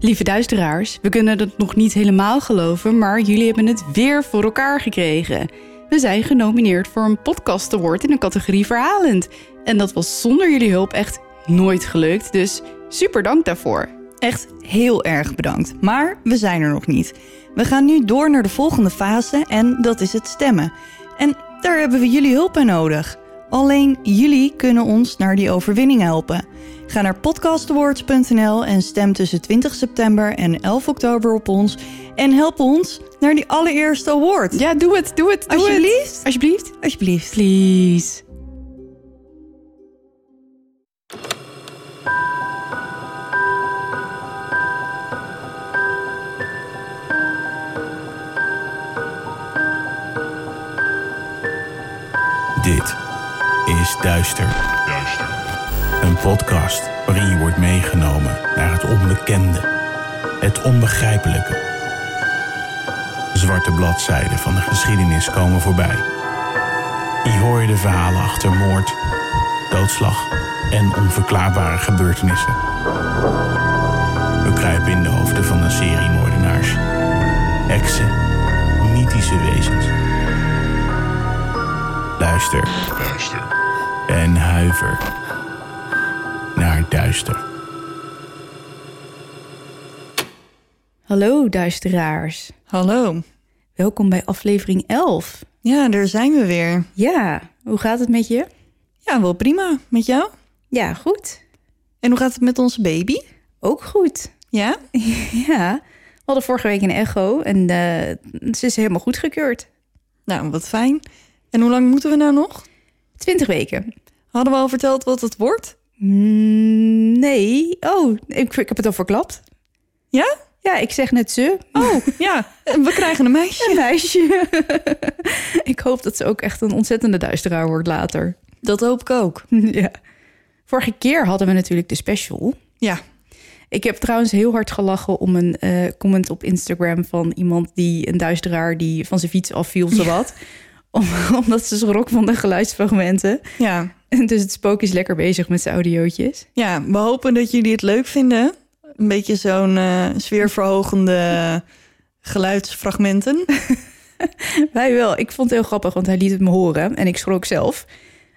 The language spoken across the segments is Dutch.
Lieve duisteraars, we kunnen dat nog niet helemaal geloven, maar jullie hebben het weer voor elkaar gekregen. We zijn genomineerd voor een podcast-award in de categorie Verhalend. En dat was zonder jullie hulp echt nooit gelukt, dus super dank daarvoor. Echt heel erg bedankt, maar we zijn er nog niet. We gaan nu door naar de volgende fase en dat is het stemmen. En daar hebben we jullie hulp bij nodig. Alleen jullie kunnen ons naar die overwinning helpen. Ga naar podcastawards.nl en stem tussen 20 september en 11 oktober op ons. En help ons naar die allereerste award. Ja, doe het. Alsjeblieft. Alsjeblieft. Please. Dit is Duister. Een podcast waarin je wordt meegenomen naar het onbekende, het onbegrijpelijke. Zwarte bladzijden van de geschiedenis komen voorbij. Hier hoor je de verhalen achter moord, doodslag en onverklaarbare gebeurtenissen. We kruipen in de hoofden van een serie moordenaars, heksen, mythische wezens. Luister en huiver naar Duister. Hallo duisteraars. Hallo. Welkom bij aflevering 11. Ja, daar zijn we weer. Ja, hoe gaat het met je? Ja, wel prima. Met jou? Ja, goed. En hoe gaat het met onze baby? Ook goed. Ja? Ja. We hadden vorige week een echo en ze is helemaal goedgekeurd. Nou, wat fijn. En hoe lang moeten we nou nog? 20 weken. Hadden we al verteld wat het wordt? Nee. Oh, ik heb het al verklapt. Ja? Ja, ik zeg net ze. Oh, ja. We krijgen een meisje. Een meisje. Ik hoop dat ze ook echt een ontzettende duisteraar wordt later. Dat hoop ik ook. Ja. Vorige keer hadden we natuurlijk de special. Ja. Ik heb trouwens heel hard gelachen om een comment op Instagram van iemand die een duisteraar die van zijn fiets afviel, zowat. Ja. Omdat ze schrok van de geluidsfragmenten. Ja. En dus het spook is lekker bezig met zijn audiootjes. Ja, we hopen dat jullie het leuk vinden. Een beetje zo'n sfeerverhogende geluidsfragmenten. Wij wel. Ik vond het heel grappig, want hij liet het me horen. En ik schrok zelf.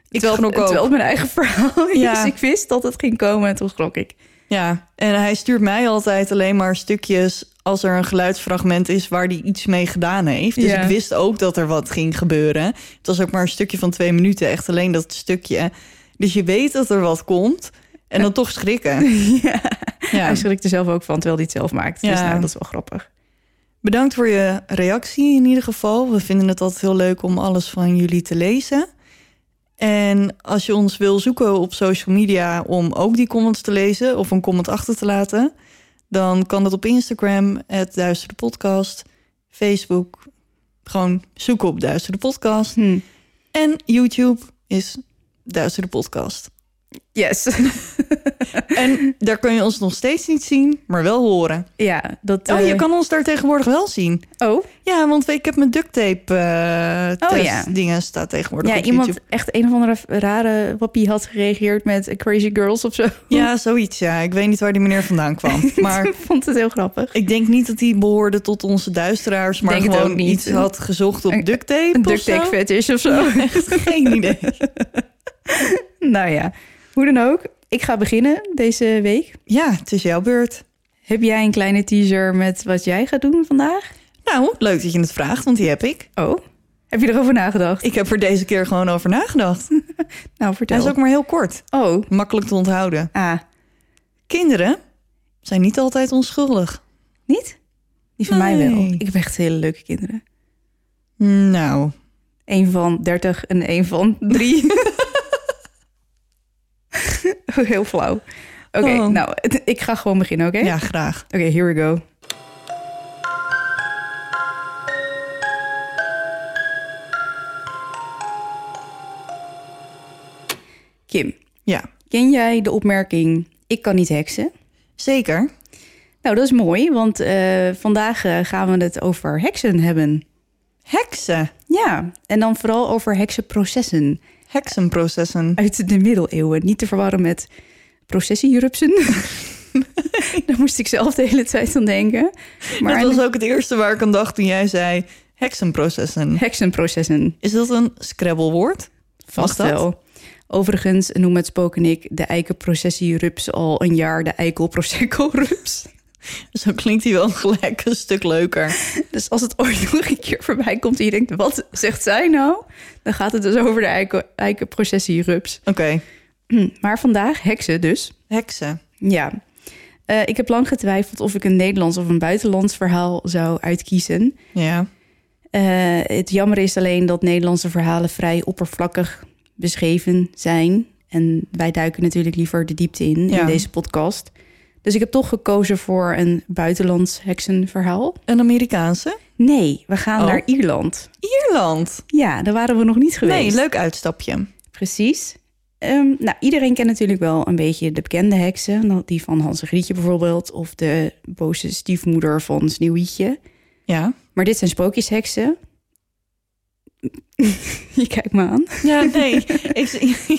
Terwijl het mijn eigen verhaal is. Ja. Dus ik wist dat het ging komen en toen schrok ik. Ja, en hij stuurt mij altijd alleen maar stukjes als er een geluidsfragment is waar hij iets mee gedaan heeft. Dus ja. Ik wist ook dat er wat ging gebeuren. Het was ook maar een stukje van 2 minuten, echt alleen dat stukje. Dus je weet dat er wat komt en dan toch schrikken. Ja. Ja. Hij schrikt er zelf ook van, terwijl hij het zelf maakt. Ja. Dus nou, dat is wel grappig. Bedankt voor je reactie in ieder geval. We vinden het altijd heel leuk om alles van jullie te lezen. En als je ons wil zoeken op social media om ook die comments te lezen of een comment achter te laten, dan kan dat op Instagram, @duisterdepodcast, Facebook, gewoon zoeken op Duisterdepodcast. En YouTube is Duisterdepodcast. Yes. En daar kun je ons nog steeds niet zien, maar wel horen. Ja, je kan ons daar tegenwoordig wel zien. Oh? Ja, want ik heb mijn duct tape dingen staat tegenwoordig op iemand YouTube. Echt een of andere rare wappie had gereageerd met Crazy Girls of zo. Ja, zoiets, ja. Ik weet niet waar die meneer vandaan kwam. Maar ik vond het heel grappig. Ik denk niet dat hij behoorde tot onze duisteraars, maar gewoon iets had gezocht op duct tape of zo. Een duct tape fetish of zo. Ja, echt geen idee. Nou ja. Hoe dan ook, ik ga beginnen deze week. Ja, het is jouw beurt. Heb jij een kleine teaser met wat jij gaat doen vandaag? Nou, leuk dat je het vraagt, want die heb ik. Oh, heb je erover nagedacht? Ik heb er deze keer gewoon over nagedacht. Nou, vertel. Dat is ook maar heel kort. Oh. Makkelijk te onthouden. Ah. Kinderen zijn niet altijd onschuldig. Niet? Die van mij wel. Ik heb echt hele leuke kinderen. Nou. 1 van 30 en 1 van 3. Heel flauw. Oké, nou, ik ga gewoon beginnen, oké? Ja, graag. Oké, here we go. Kim. Ja? Ken jij de opmerking, ik kan niet heksen? Zeker. Nou, dat is mooi, want vandaag gaan we het over heksen hebben. Heksen? Ja, en dan vooral over heksenprocessen. Heksenprocessen. Uit de middeleeuwen. Niet te verwarren met processierupsen. Daar moest ik zelf de hele tijd aan denken. Maar dat was ook het eerste waar ik aan dacht toen jij zei heksenprocessen. Heksenprocessen. Is dat een Scrabble-woord? Vast wel. Overigens noem het Spook en ik de eikenprocessierups al een jaar de eikelprosecco-rups. Zo klinkt hij wel gelijk een stuk leuker. Dus als het ooit nog een keer voorbij komt en je denkt, wat zegt zij nou? Dan gaat het dus over de eikenprocessierups. Oké. Maar vandaag heksen dus. Heksen. Ja. Ik heb lang getwijfeld of ik een Nederlands of een buitenlands verhaal zou uitkiezen. Ja. Het jammer is alleen dat Nederlandse verhalen vrij oppervlakkig beschreven zijn. En wij duiken natuurlijk liever de diepte in deze podcast. Dus ik heb toch gekozen voor een buitenlands heksenverhaal. Een Amerikaanse? Nee, we gaan naar Ierland. Ierland? Ja, daar waren we nog niet geweest. Nee, leuk uitstapje. Precies. Iedereen kent natuurlijk wel een beetje de bekende heksen. Die van Hans en Grietje bijvoorbeeld. Of de boze stiefmoeder van Sneeuwwitje. Ja. Maar dit zijn sprookjesheksen. Je kijkt me aan. Ja, nee.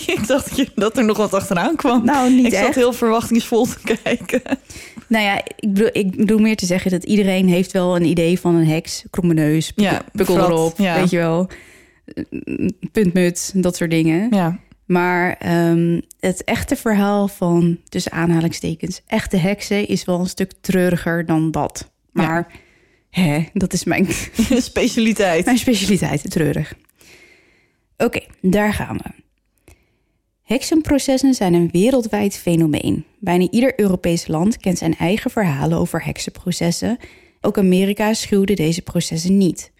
ik dacht dat er nog wat achteraan kwam. Nou, niet echt. Ik zat heel verwachtingsvol te kijken. Nou ja, ik bedoel meer te zeggen dat iedereen heeft wel een idee van een heks. Kromme neus, pukkel erop, weet je wel. Puntmuts, dat soort dingen. Ja. Maar het echte verhaal van, tussen aanhalingstekens, echte heksen is wel een stuk treuriger dan dat. Maar... ja. Dat is mijn specialiteit. Mijn specialiteit, treurig. Oké, daar gaan we. Heksenprocessen zijn een wereldwijd fenomeen. Bijna ieder Europees land kent zijn eigen verhalen over heksenprocessen. Ook Amerika schuwde deze processen niet.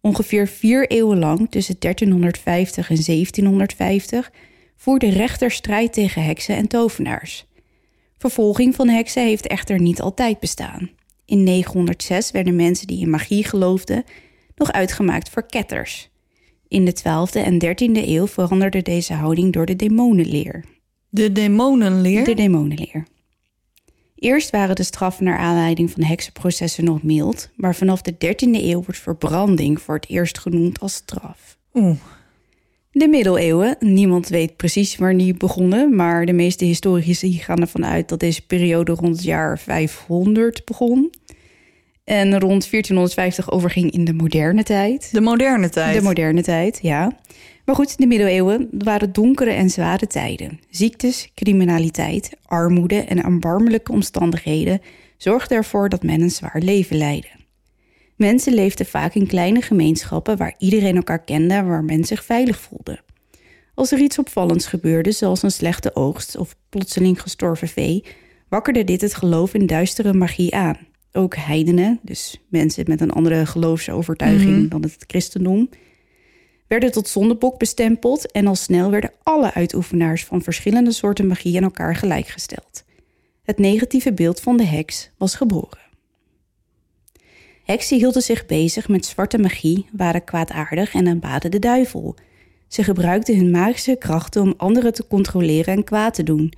Ongeveer 4 eeuwen lang, tussen 1350 en 1750... voerde rechter strijd tegen heksen en tovenaars. Vervolging van heksen heeft echter niet altijd bestaan. In 906 werden mensen die in magie geloofden nog uitgemaakt voor ketters. In de 12e en 13e eeuw veranderde deze houding door de demonenleer. De demonenleer? De demonenleer. Eerst waren de straffen naar aanleiding van heksenprocessen nog mild, maar vanaf de 13e eeuw wordt verbranding voor het eerst genoemd als straf. Oeh. De middeleeuwen, niemand weet precies waar die begonnen, maar de meeste historici gaan ervan uit dat deze periode rond het jaar 500 begon. En rond 1450 overging in de moderne tijd. De moderne tijd? De moderne tijd, ja. Maar goed, de middeleeuwen waren donkere en zware tijden. Ziektes, criminaliteit, armoede en erbarmelijke omstandigheden zorgden ervoor dat men een zwaar leven leidde. Mensen leefden vaak in kleine gemeenschappen waar iedereen elkaar kende en waar men zich veilig voelde. Als er iets opvallends gebeurde, zoals een slechte oogst of plotseling gestorven vee, wakkerde dit het geloof in duistere magie aan. Ook heidenen, dus mensen met een andere geloofsovertuiging dan het christendom, werden tot zondebok bestempeld en al snel werden alle uitoefenaars van verschillende soorten magie aan elkaar gelijkgesteld. Het negatieve beeld van de heks was geboren. Heksen hielden zich bezig met zwarte magie, waren kwaadaardig en aanbaden de duivel. Ze gebruikten hun magische krachten om anderen te controleren en kwaad te doen.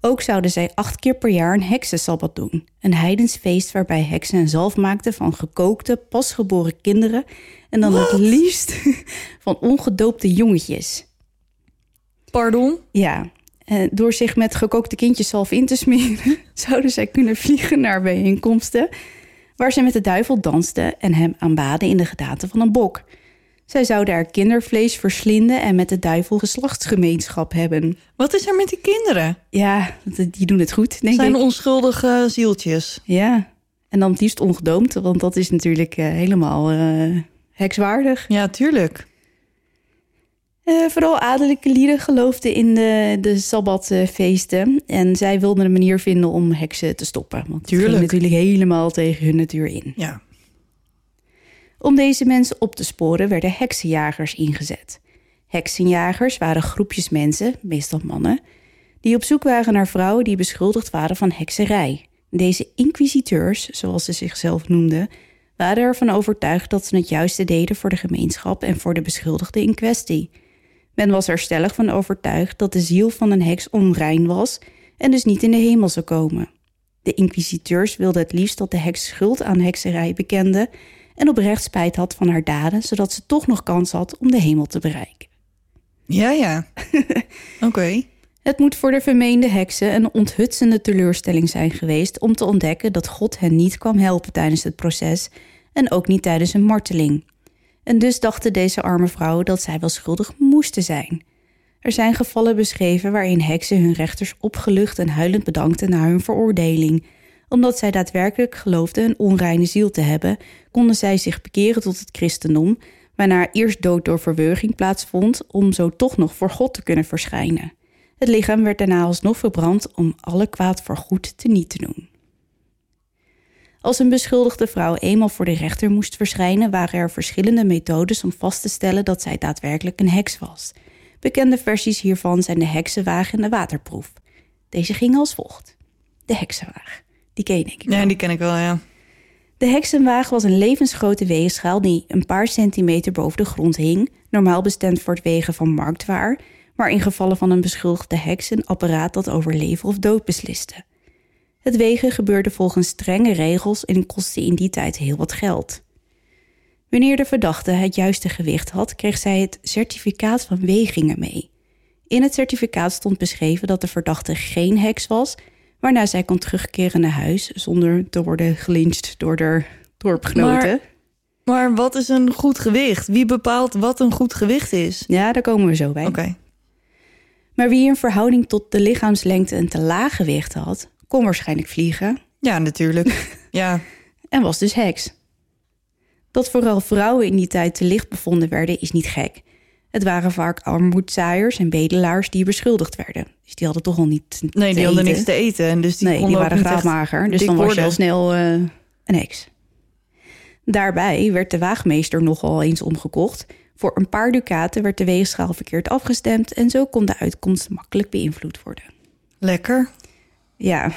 Ook zouden zij 8 keer per jaar een heksensabbat doen. Een heidens feest waarbij heksen een zalf maakten van gekookte, pasgeboren kinderen... en dan het liefst van ongedoopte jongetjes. Pardon? Ja. Door zich met gekookte kindjes zalf in te smeren... zouden zij kunnen vliegen naar bijeenkomsten... waar zij met de duivel dansten en hem aanbaden in de gedaante van een bok. Zij zouden haar kindervlees verslinden en met de duivel geslachtsgemeenschap hebben. Wat is er met die kinderen? Ja, die doen het goed, denk ik. Zijn onschuldige zieltjes. Ja, en dan het liefst ongedoomd, want dat is natuurlijk helemaal hekswaardig. Ja, tuurlijk. Vooral adellijke lieden geloofden in de sabbatfeesten. En zij wilden een manier vinden om heksen te stoppen. Want het ging natuurlijk helemaal tegen hun natuur in. Ja. Om deze mensen op te sporen werden heksenjagers ingezet. Heksenjagers waren groepjes mensen, meestal mannen... die op zoek waren naar vrouwen die beschuldigd waren van hekserij. Deze inquisiteurs, zoals ze zichzelf noemden... waren ervan overtuigd dat ze het juiste deden voor de gemeenschap... en voor de beschuldigde in kwestie... Men was er stellig van overtuigd dat de ziel van een heks onrein was en dus niet in de hemel zou komen. De inquisiteurs wilden het liefst dat de heks schuld aan hekserij bekende en oprecht spijt had van haar daden, zodat ze toch nog kans had om de hemel te bereiken. Ja, ja. Oké. Het moet voor de vermeende heksen een onthutsende teleurstelling zijn geweest om te ontdekken dat God hen niet kwam helpen tijdens het proces en ook niet tijdens een marteling. En dus dachten deze arme vrouwen dat zij wel schuldig moesten zijn. Er zijn gevallen beschreven waarin heksen hun rechters opgelucht en huilend bedankten na hun veroordeling. Omdat zij daadwerkelijk geloofden een onreine ziel te hebben, konden zij zich bekeren tot het christendom, waarna eerst dood door verwurging plaatsvond om zo toch nog voor God te kunnen verschijnen. Het lichaam werd daarna alsnog verbrand om alle kwaad voor goed teniet te doen. Als een beschuldigde vrouw eenmaal voor de rechter moest verschijnen, waren er verschillende methodes om vast te stellen dat zij daadwerkelijk een heks was. Bekende versies hiervan zijn de heksenwaag en de waterproef. Deze ging als volgt. De heksenwaag. Die ken je denk ik wel. Ja, die ken ik wel, ja. De heksenwaag was een levensgrote weegschaal die een paar centimeter boven de grond hing, normaal bestemd voor het wegen van marktwaar, maar in gevallen van een beschuldigde heks een apparaat dat over leven of dood besliste. Het wegen gebeurde volgens strenge regels en kostte in die tijd heel wat geld. Wanneer de verdachte het juiste gewicht had, kreeg zij het certificaat van wegingen mee. In het certificaat stond beschreven dat de verdachte geen heks was, waarna zij kon terugkeren naar huis zonder te worden gelyncht door de dorpgenoten. Maar wat is een goed gewicht? Wie bepaalt wat een goed gewicht is? Ja, daar komen we zo bij. Okay. Maar wie in verhouding tot de lichaamslengte een te laag gewicht had, kon waarschijnlijk vliegen. Ja, natuurlijk. Ja. En was dus heks. Dat vooral vrouwen in die tijd te licht bevonden werden, is niet gek. Het waren vaak armoedzaaiers en bedelaars die beschuldigd werden. Dus die hadden toch al niet te eten. Nee, die hadden niks te eten. En dus die waren graadmager. Dus dan was je al snel een heks. Daarbij werd de waagmeester nogal eens omgekocht. Voor een paar dukaten werd de weegschaal verkeerd afgestemd en zo kon de uitkomst makkelijk beïnvloed worden. Lekker. Ja.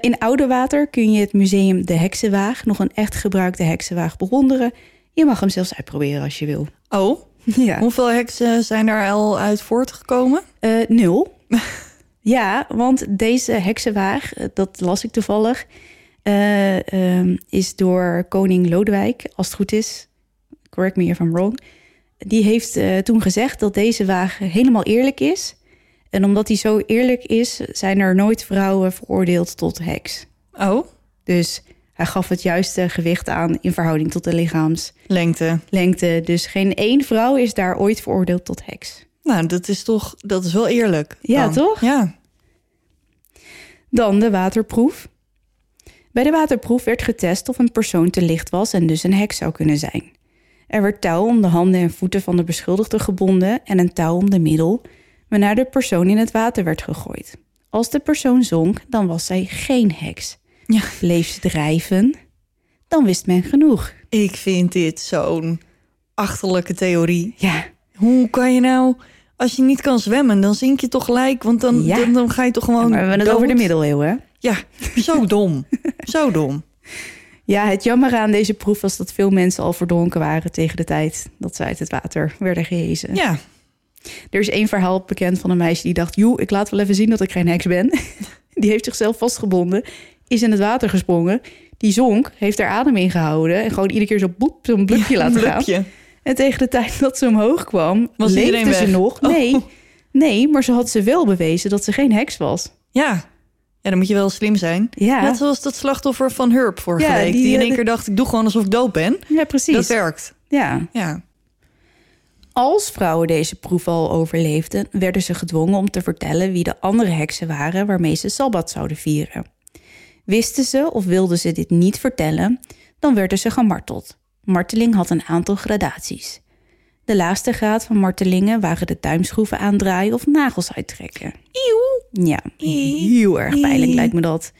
In Oudewater kun je het museum De Heksenwaag, nog een echt gebruikte heksenwaag, bewonderen. Je mag hem zelfs uitproberen als je wil. Oh, ja. Hoeveel heksen zijn er al uit voortgekomen? 0. Ja, want deze heksenwaag, dat las ik toevallig, is door koning Lodewijk, als het goed is. Correct me if I'm wrong. Die heeft toen gezegd dat deze waag helemaal eerlijk is. En omdat hij zo eerlijk is, zijn er nooit vrouwen veroordeeld tot heks. Oh. Dus hij gaf het juiste gewicht aan in verhouding tot de lichaamslengte. Dus geen één vrouw is daar ooit veroordeeld tot heks. Nou, dat is wel eerlijk. Dan. Ja, toch? Ja. Dan de waterproef. Bij de waterproef werd getest of een persoon te licht was en dus een heks zou kunnen zijn. Er werd touw om de handen en voeten van de beschuldigde gebonden en een touw om de middel, waarna de persoon in het water werd gegooid. Als de persoon zonk, dan was zij geen heks. Ja. Bleef ze drijven, dan wist men genoeg. Ik vind dit zo'n achterlijke theorie. Ja. Hoe kan je nou, als je niet kan zwemmen, dan zink je toch gelijk, want dan ga je toch gewoon. Ja, maar we hebben het over de middeleeuwen. Ja, zo dom. Zo dom. Ja, het jammer aan deze proef was dat veel mensen al verdronken waren tegen de tijd dat ze uit het water werden gehezen. Ja. Er is één verhaal bekend van een meisje die dacht, joe, ik laat wel even zien dat ik geen heks ben. Die heeft zichzelf vastgebonden, is in het water gesprongen. Die zonk, heeft haar adem ingehouden en gewoon iedere keer zo'n blubje laten gaan. En tegen de tijd dat ze omhoog kwam, leefde ze nog. Nee, maar ze had ze wel bewezen dat ze geen heks was. Ja. Ja, dan moet je wel slim zijn. Ja. Net zoals dat slachtoffer van Hurp vorige week. Die in één keer dacht, ik doe gewoon alsof ik dood ben. Ja, precies. Dat werkt. Ja. Ja. Als vrouwen deze proef al overleefden, werden ze gedwongen om te vertellen wie de andere heksen waren waarmee ze Sabbat zouden vieren. Wisten ze of wilden ze dit niet vertellen, dan werden ze gemarteld. Marteling had een aantal gradaties. De laagste graad van martelingen waren de duimschroeven aandraaien of nagels uittrekken. Eeuw! Ja, heel erg pijnlijk lijkt me dat.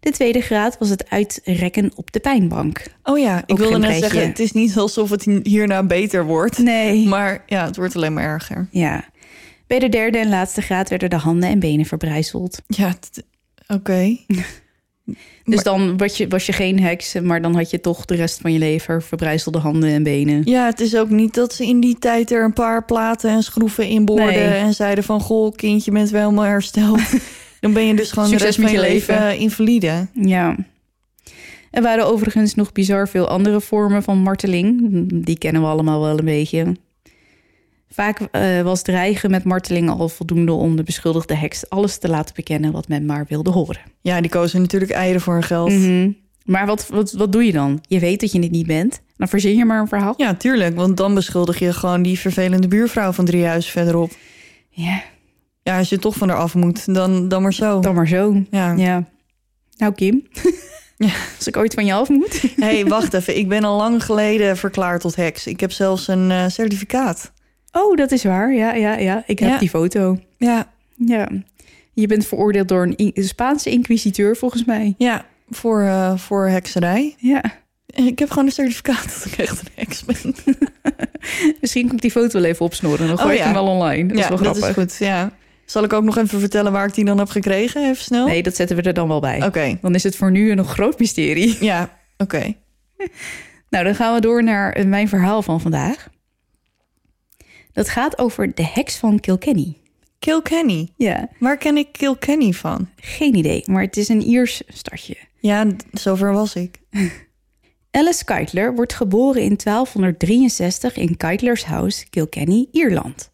De tweede graad was het uitrekken op de pijnbank. Oh ja, ik wilde net zeggen, het is niet alsof het hierna beter wordt. Nee. Maar ja, het wordt alleen maar erger. Ja. Bij de derde en laatste graad werden de handen en benen verbrijzeld. Ja, oké. Dus maar, dan was je geen heks, maar dan had je toch de rest van je leven verbrijzelde handen en benen. Ja, het is ook niet dat ze in die tijd er een paar platen en schroeven in boorden en zeiden van, goh, kindje, bent wel helemaal hersteld. Dan ben je dus gewoon de rest van je leven invalide. Ja. Er waren overigens nog bizar veel andere vormen van marteling. Die kennen we allemaal wel een beetje. Vaak was dreigen met martelingen al voldoende om de beschuldigde heks alles te laten bekennen wat men maar wilde horen. Ja, die kozen natuurlijk eieren voor hun geld. Mm-hmm. Maar wat doe je dan? Je weet dat je het niet bent. Dan verzin je maar een verhaal. Ja, tuurlijk. Want dan beschuldig je gewoon die vervelende buurvrouw van 3 huizen verderop. Ja. Ja, als je toch van haar af moet, dan maar zo. Dan maar zo, ja. Nou, Kim, ja. Als ik ooit van je af moet. Hé, wacht even. Ik ben al lang geleden verklaard tot heks. Ik heb zelfs een certificaat. Oh, dat is waar. Ja. Ik heb die foto. Ja. Je bent veroordeeld door een Spaanse inquisiteur, volgens mij. Ja, voor hekserij. Ja. Ik heb gewoon een certificaat dat ik echt een heks ben. Misschien kan ik die foto wel even opsnoren. Dan gooi ik hem wel online. Dat is wel grappig. Dat is goed, ja. Zal ik ook nog even vertellen waar ik die dan heb gekregen? Even snel. Nee, dat zetten we er dan wel bij. Oké. Dan is het voor nu een nog groot mysterie. Ja, oké. Nou, dan gaan we door naar mijn verhaal van vandaag. Dat gaat over de heks van Kilkenny. Kilkenny? Ja. Waar ken ik Kilkenny van? Geen idee, maar het is een Iers stadje. Ja, zover was ik. Alice Kyteler wordt geboren in 1263 in Kyteler's House, Kilkenny, Ierland.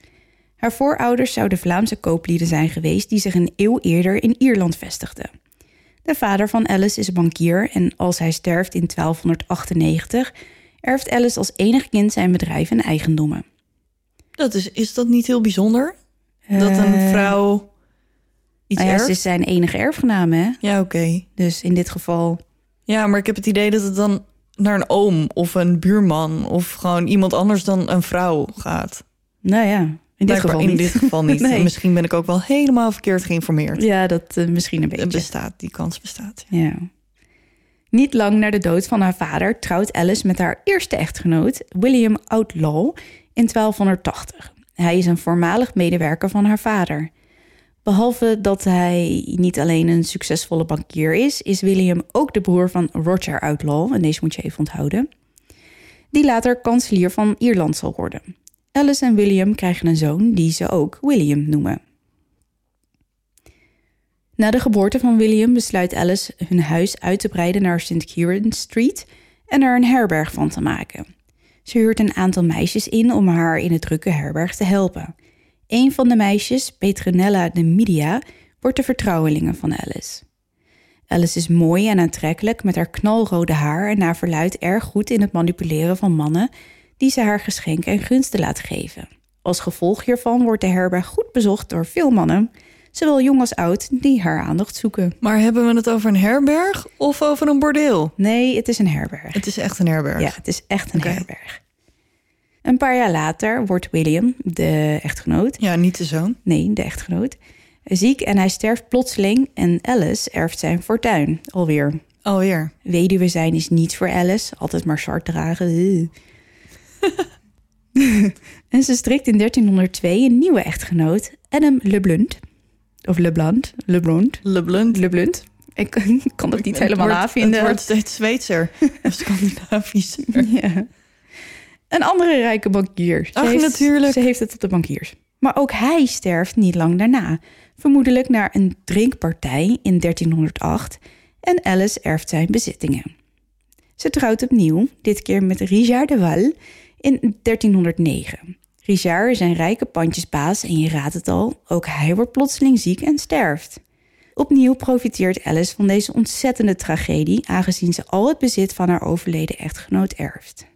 Haar voorouders zouden Vlaamse kooplieden zijn geweest die zich een eeuw eerder in Ierland vestigden. De vader van Alice is bankier en als hij sterft in 1298... erft Alice als enig kind zijn bedrijf en eigendommen. Is dat niet heel bijzonder? Dat een vrouw iets erft? Ja, ze is zijn enige erfgename, hè? Ja, oké. Dus in dit geval... Ja, maar ik heb het idee dat het dan naar een oom of een buurman... of gewoon iemand anders dan een vrouw gaat. Nou ja, in dit geval niet. Nee. Misschien ben ik ook wel helemaal verkeerd geïnformeerd. Ja, dat misschien een beetje. Die kans bestaat. Ja. Niet lang na de dood van haar vader... trouwt Alice met haar eerste echtgenoot, William Outlaw... in 1280. Hij is een voormalig medewerker van haar vader. Behalve dat hij niet alleen een succesvolle bankier is... is William ook de broer van Roger Outlaw, en deze moet je even onthouden... die later kanselier van Ierland zal worden. Alice en William krijgen een zoon die ze ook William noemen. Na de geboorte van William besluit Alice hun huis uit te breiden... naar St. Kieran Street en er een herberg van te maken... Ze huurt een aantal meisjes in om haar in het drukke herberg te helpen. Een van de meisjes, Petronilla de Meath, wordt de vertrouwelinge van Alice. Alice is mooi en aantrekkelijk met haar knalrode haar... en naar verluidt erg goed in het manipuleren van mannen... die ze haar geschenken en gunsten laat geven. Als gevolg hiervan wordt de herberg goed bezocht door veel mannen... zowel jong als oud, die haar aandacht zoeken. Maar hebben we het over een herberg of over een bordeel? Nee, het is een herberg. Het is echt een herberg? Ja, het is echt een herberg. Een paar jaar later wordt William, de echtgenoot... Ja, niet de zoon. Nee, de echtgenoot. Ziek en hij sterft plotseling en Alice erft zijn fortuin. Alweer. Weduwe zijn is niets voor Alice. Altijd maar zwart dragen. En ze strikt in 1302 een nieuwe echtgenoot, Adam le Blund... Of Le Blund. Ik kan het niet helemaal navinden. Het wordt steeds Zweedser. Of Scandinavischer. Ja. Een andere rijke bankier. Natuurlijk. Ze heeft het op de bankiers. Maar ook hij sterft niet lang daarna. Vermoedelijk na een drinkpartij in 1308. En Alice erft zijn bezittingen. Ze trouwt opnieuw, dit keer met Richard de Waal, in 1309. Richard is een rijke pandjesbaas en je raadt het al, ook hij wordt plotseling ziek en sterft. Opnieuw profiteert Alice van deze ontzettende tragedie... aangezien ze al het bezit van haar overleden echtgenoot erft.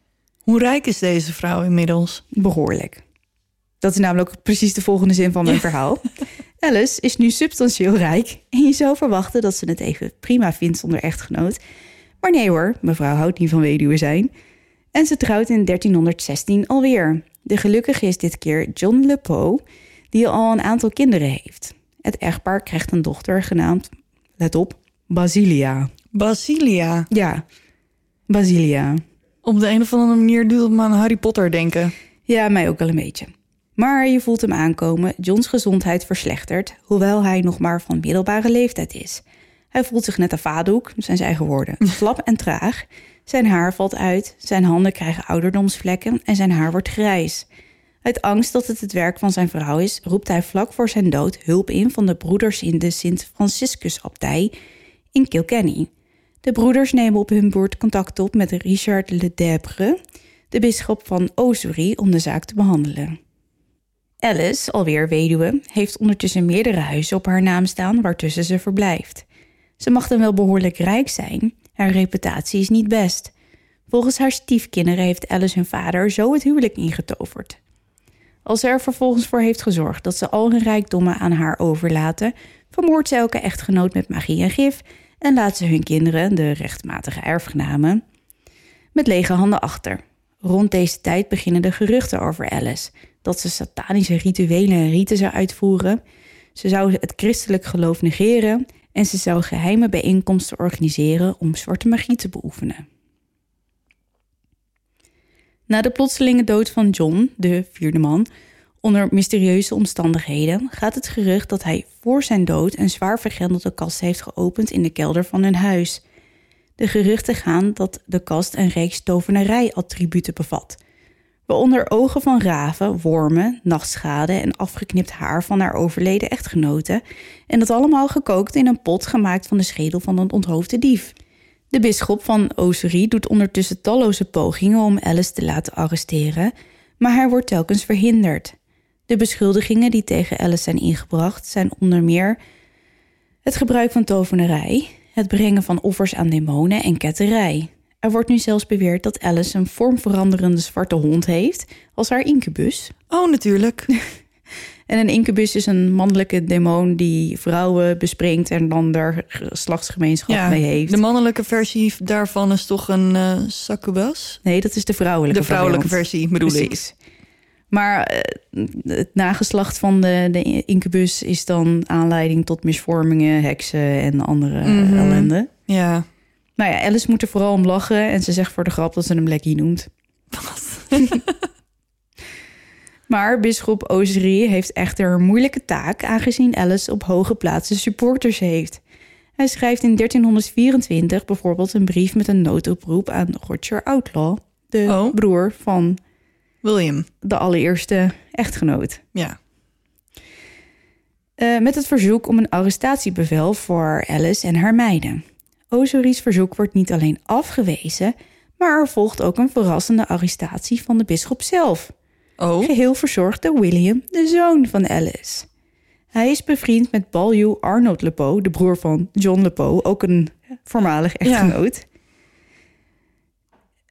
Hoe rijk is deze vrouw inmiddels? Behoorlijk. Dat is namelijk ook precies de volgende zin van mijn verhaal. Alice is nu substantieel rijk en je zou verwachten dat ze het even prima vindt zonder echtgenoot. Maar nee hoor, mevrouw houdt niet van weduwe zijn. En ze trouwt in 1316 alweer... De gelukkige is dit keer John le Poer, die al een aantal kinderen heeft. Het echtpaar krijgt een dochter genaamd, let op, Basilia. Basilia? Ja, Basilia. Op de een of andere manier doet het me aan Harry Potter denken. Ja, mij ook wel een beetje. Maar je voelt hem aankomen, John's gezondheid verslechtert... hoewel hij nog maar van middelbare leeftijd is. Hij voelt zich net een vaatdoek, zijn eigen woorden, slap en traag... Zijn haar valt uit, zijn handen krijgen ouderdomsvlekken en zijn haar wordt grijs. Uit angst dat het werk van zijn vrouw is, roept hij vlak voor zijn dood hulp in van de broeders in de Sint-Franciscus-abdij in Kilkenny. De broeders nemen op hun beurt contact op met Richard de Ledrede, de bisschop van Ossory, om de zaak te behandelen. Alice, alweer weduwe, heeft ondertussen meerdere huizen op haar naam staan waartussen ze verblijft. Ze mag dan wel behoorlijk rijk zijn, haar reputatie is niet best. Volgens haar stiefkinderen heeft Alice hun vader zo het huwelijk ingetoverd. Als ze er vervolgens voor heeft gezorgd dat ze al hun rijkdommen aan haar overlaten, vermoordt ze elke echtgenoot met magie en gif en laat ze hun kinderen, de rechtmatige erfgenamen, met lege handen achter. Rond deze tijd beginnen de geruchten over Alice, dat ze satanische rituelen en rieten zou uitvoeren. Ze zou het christelijk geloof negeren en ze zou geheime bijeenkomsten organiseren om zwarte magie te beoefenen. Na de plotselinge dood van John, de vierde man, onder mysterieuze omstandigheden, gaat het gerucht dat hij voor zijn dood een zwaar vergrendelde kast heeft geopend in de kelder van hun huis. De geruchten gaan dat de kast een reeks tovenarij-attributen bevat, waaronder ogen van raven, wormen, nachtschade en afgeknipt haar van haar overleden echtgenote, en dat allemaal gekookt in een pot gemaakt van de schedel van een onthoofde dief. De bisschop van Ossory doet ondertussen talloze pogingen om Alice te laten arresteren, maar hij wordt telkens verhinderd. De beschuldigingen die tegen Alice zijn ingebracht zijn onder meer het gebruik van tovenarij, het brengen van offers aan demonen en ketterij. Er wordt nu zelfs beweerd dat Alice een vormveranderende zwarte hond heeft als haar incubus. Oh, natuurlijk. En een incubus is een mannelijke demon die vrouwen bespringt en dan daar geslachtsgemeenschap mee heeft. De mannelijke versie daarvan is toch een succubus? Nee, dat is de vrouwelijke. De vrouwelijke versie bedoel Precies. ik. Maar het nageslacht van de incubus is dan aanleiding tot misvormingen, heksen en andere ellende. Ja. Nou ja, Alice moet er vooral om lachen en ze zegt voor de grap dat ze hem Blackie noemt. Wat? Maar bisschop Ossory heeft echter een moeilijke taak, aangezien Alice op hoge plaatsen supporters heeft. Hij schrijft in 1324 bijvoorbeeld een brief met een noodoproep aan Roger Outlaw, de broer van William, de allereerste echtgenoot. Ja. Met het verzoek om een arrestatiebevel voor Alice en haar meiden. Ossory's verzoek wordt niet alleen afgewezen, maar er volgt ook een verrassende arrestatie van de bisschop zelf. Geheel verzorgd door William, de zoon van Alice. Hij is bevriend met baljuw Arnold le Poer, de broer van John le Poer, ook een voormalig echtgenoot. Ja.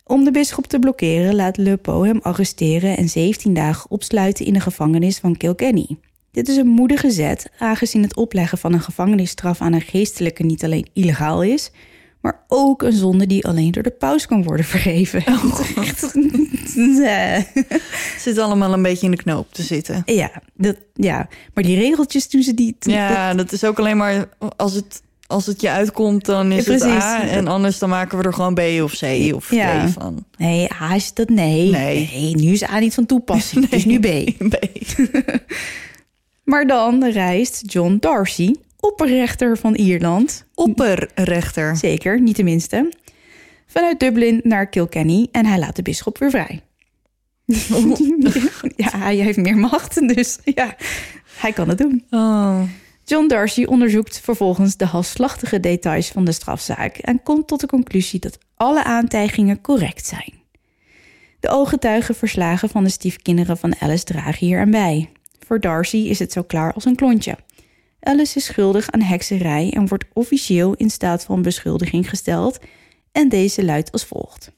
Om de bisschop te blokkeren laat le Poer hem arresteren en 17 dagen opsluiten in de gevangenis van Kilkenny. Dit is een moedige zet, aangezien het opleggen van een gevangenisstraf aan een geestelijke niet alleen illegaal is, maar ook een zonde die alleen door de paus kan worden vergeven. Zit allemaal een beetje in de knoop te zitten. Ja, maar die regeltjes doen ze niet. Ja, dat is ook alleen maar als het je uitkomt, dan is het A. En anders dan maken we er gewoon B of C of D van. Nee, A is dat nee. Nu is A niet van toepassing, dus nu B. Maar dan reist Jon Darcy, opperrechter van Ierland. Opperrechter. Zeker, niet de minste. Vanuit Dublin naar Kilkenny en hij laat de bisschop weer vrij. Oh. Ja, hij heeft meer macht, dus ja, hij kan het doen. Oh. Jon Darcy onderzoekt vervolgens de halfslachtige details van de strafzaak en komt tot de conclusie dat alle aantijgingen correct zijn. De ooggetuigenverslagen van de stiefkinderen van Alice dragen hier aan bij. Voor Darcy is het zo klaar als een klontje. Alice is schuldig aan hekserij en wordt officieel in staat van beschuldiging gesteld. En deze luidt als volgt.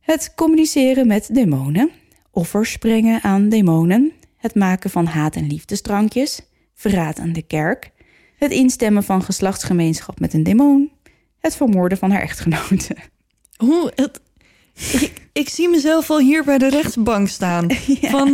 Het communiceren met demonen. Offers brengen aan demonen. Het maken van haat- en liefdesdrankjes. Verraad aan de kerk. Het instemmen van geslachtsgemeenschap met een demon. Het vermoorden van haar echtgenoten. Ik zie mezelf al hier bij de rechtsbank staan. Ja.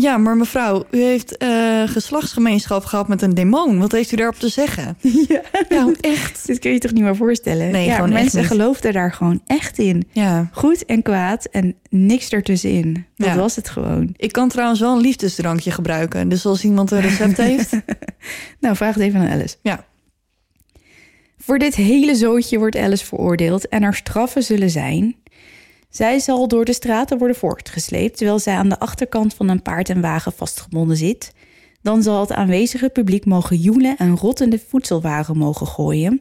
Ja, maar mevrouw, u heeft geslachtsgemeenschap gehad met een demon. Wat heeft u daarop te zeggen? Ja, nou echt. Dit kun je toch niet meer voorstellen? Nee, ja, mensen geloofden daar gewoon echt in. Ja. Goed en kwaad en niks ertussenin. Dat was het gewoon. Ik kan trouwens wel een liefdesdrankje gebruiken. Dus als iemand een recept heeft... Nou, vraag het even aan Alice. Ja. Voor dit hele zootje wordt Alice veroordeeld en haar straffen zullen zijn... Zij zal door de straten worden voortgesleept... terwijl zij aan de achterkant van een paard en wagen vastgebonden zit. Dan zal het aanwezige publiek mogen joelen... en rottende voedselwaren mogen gooien.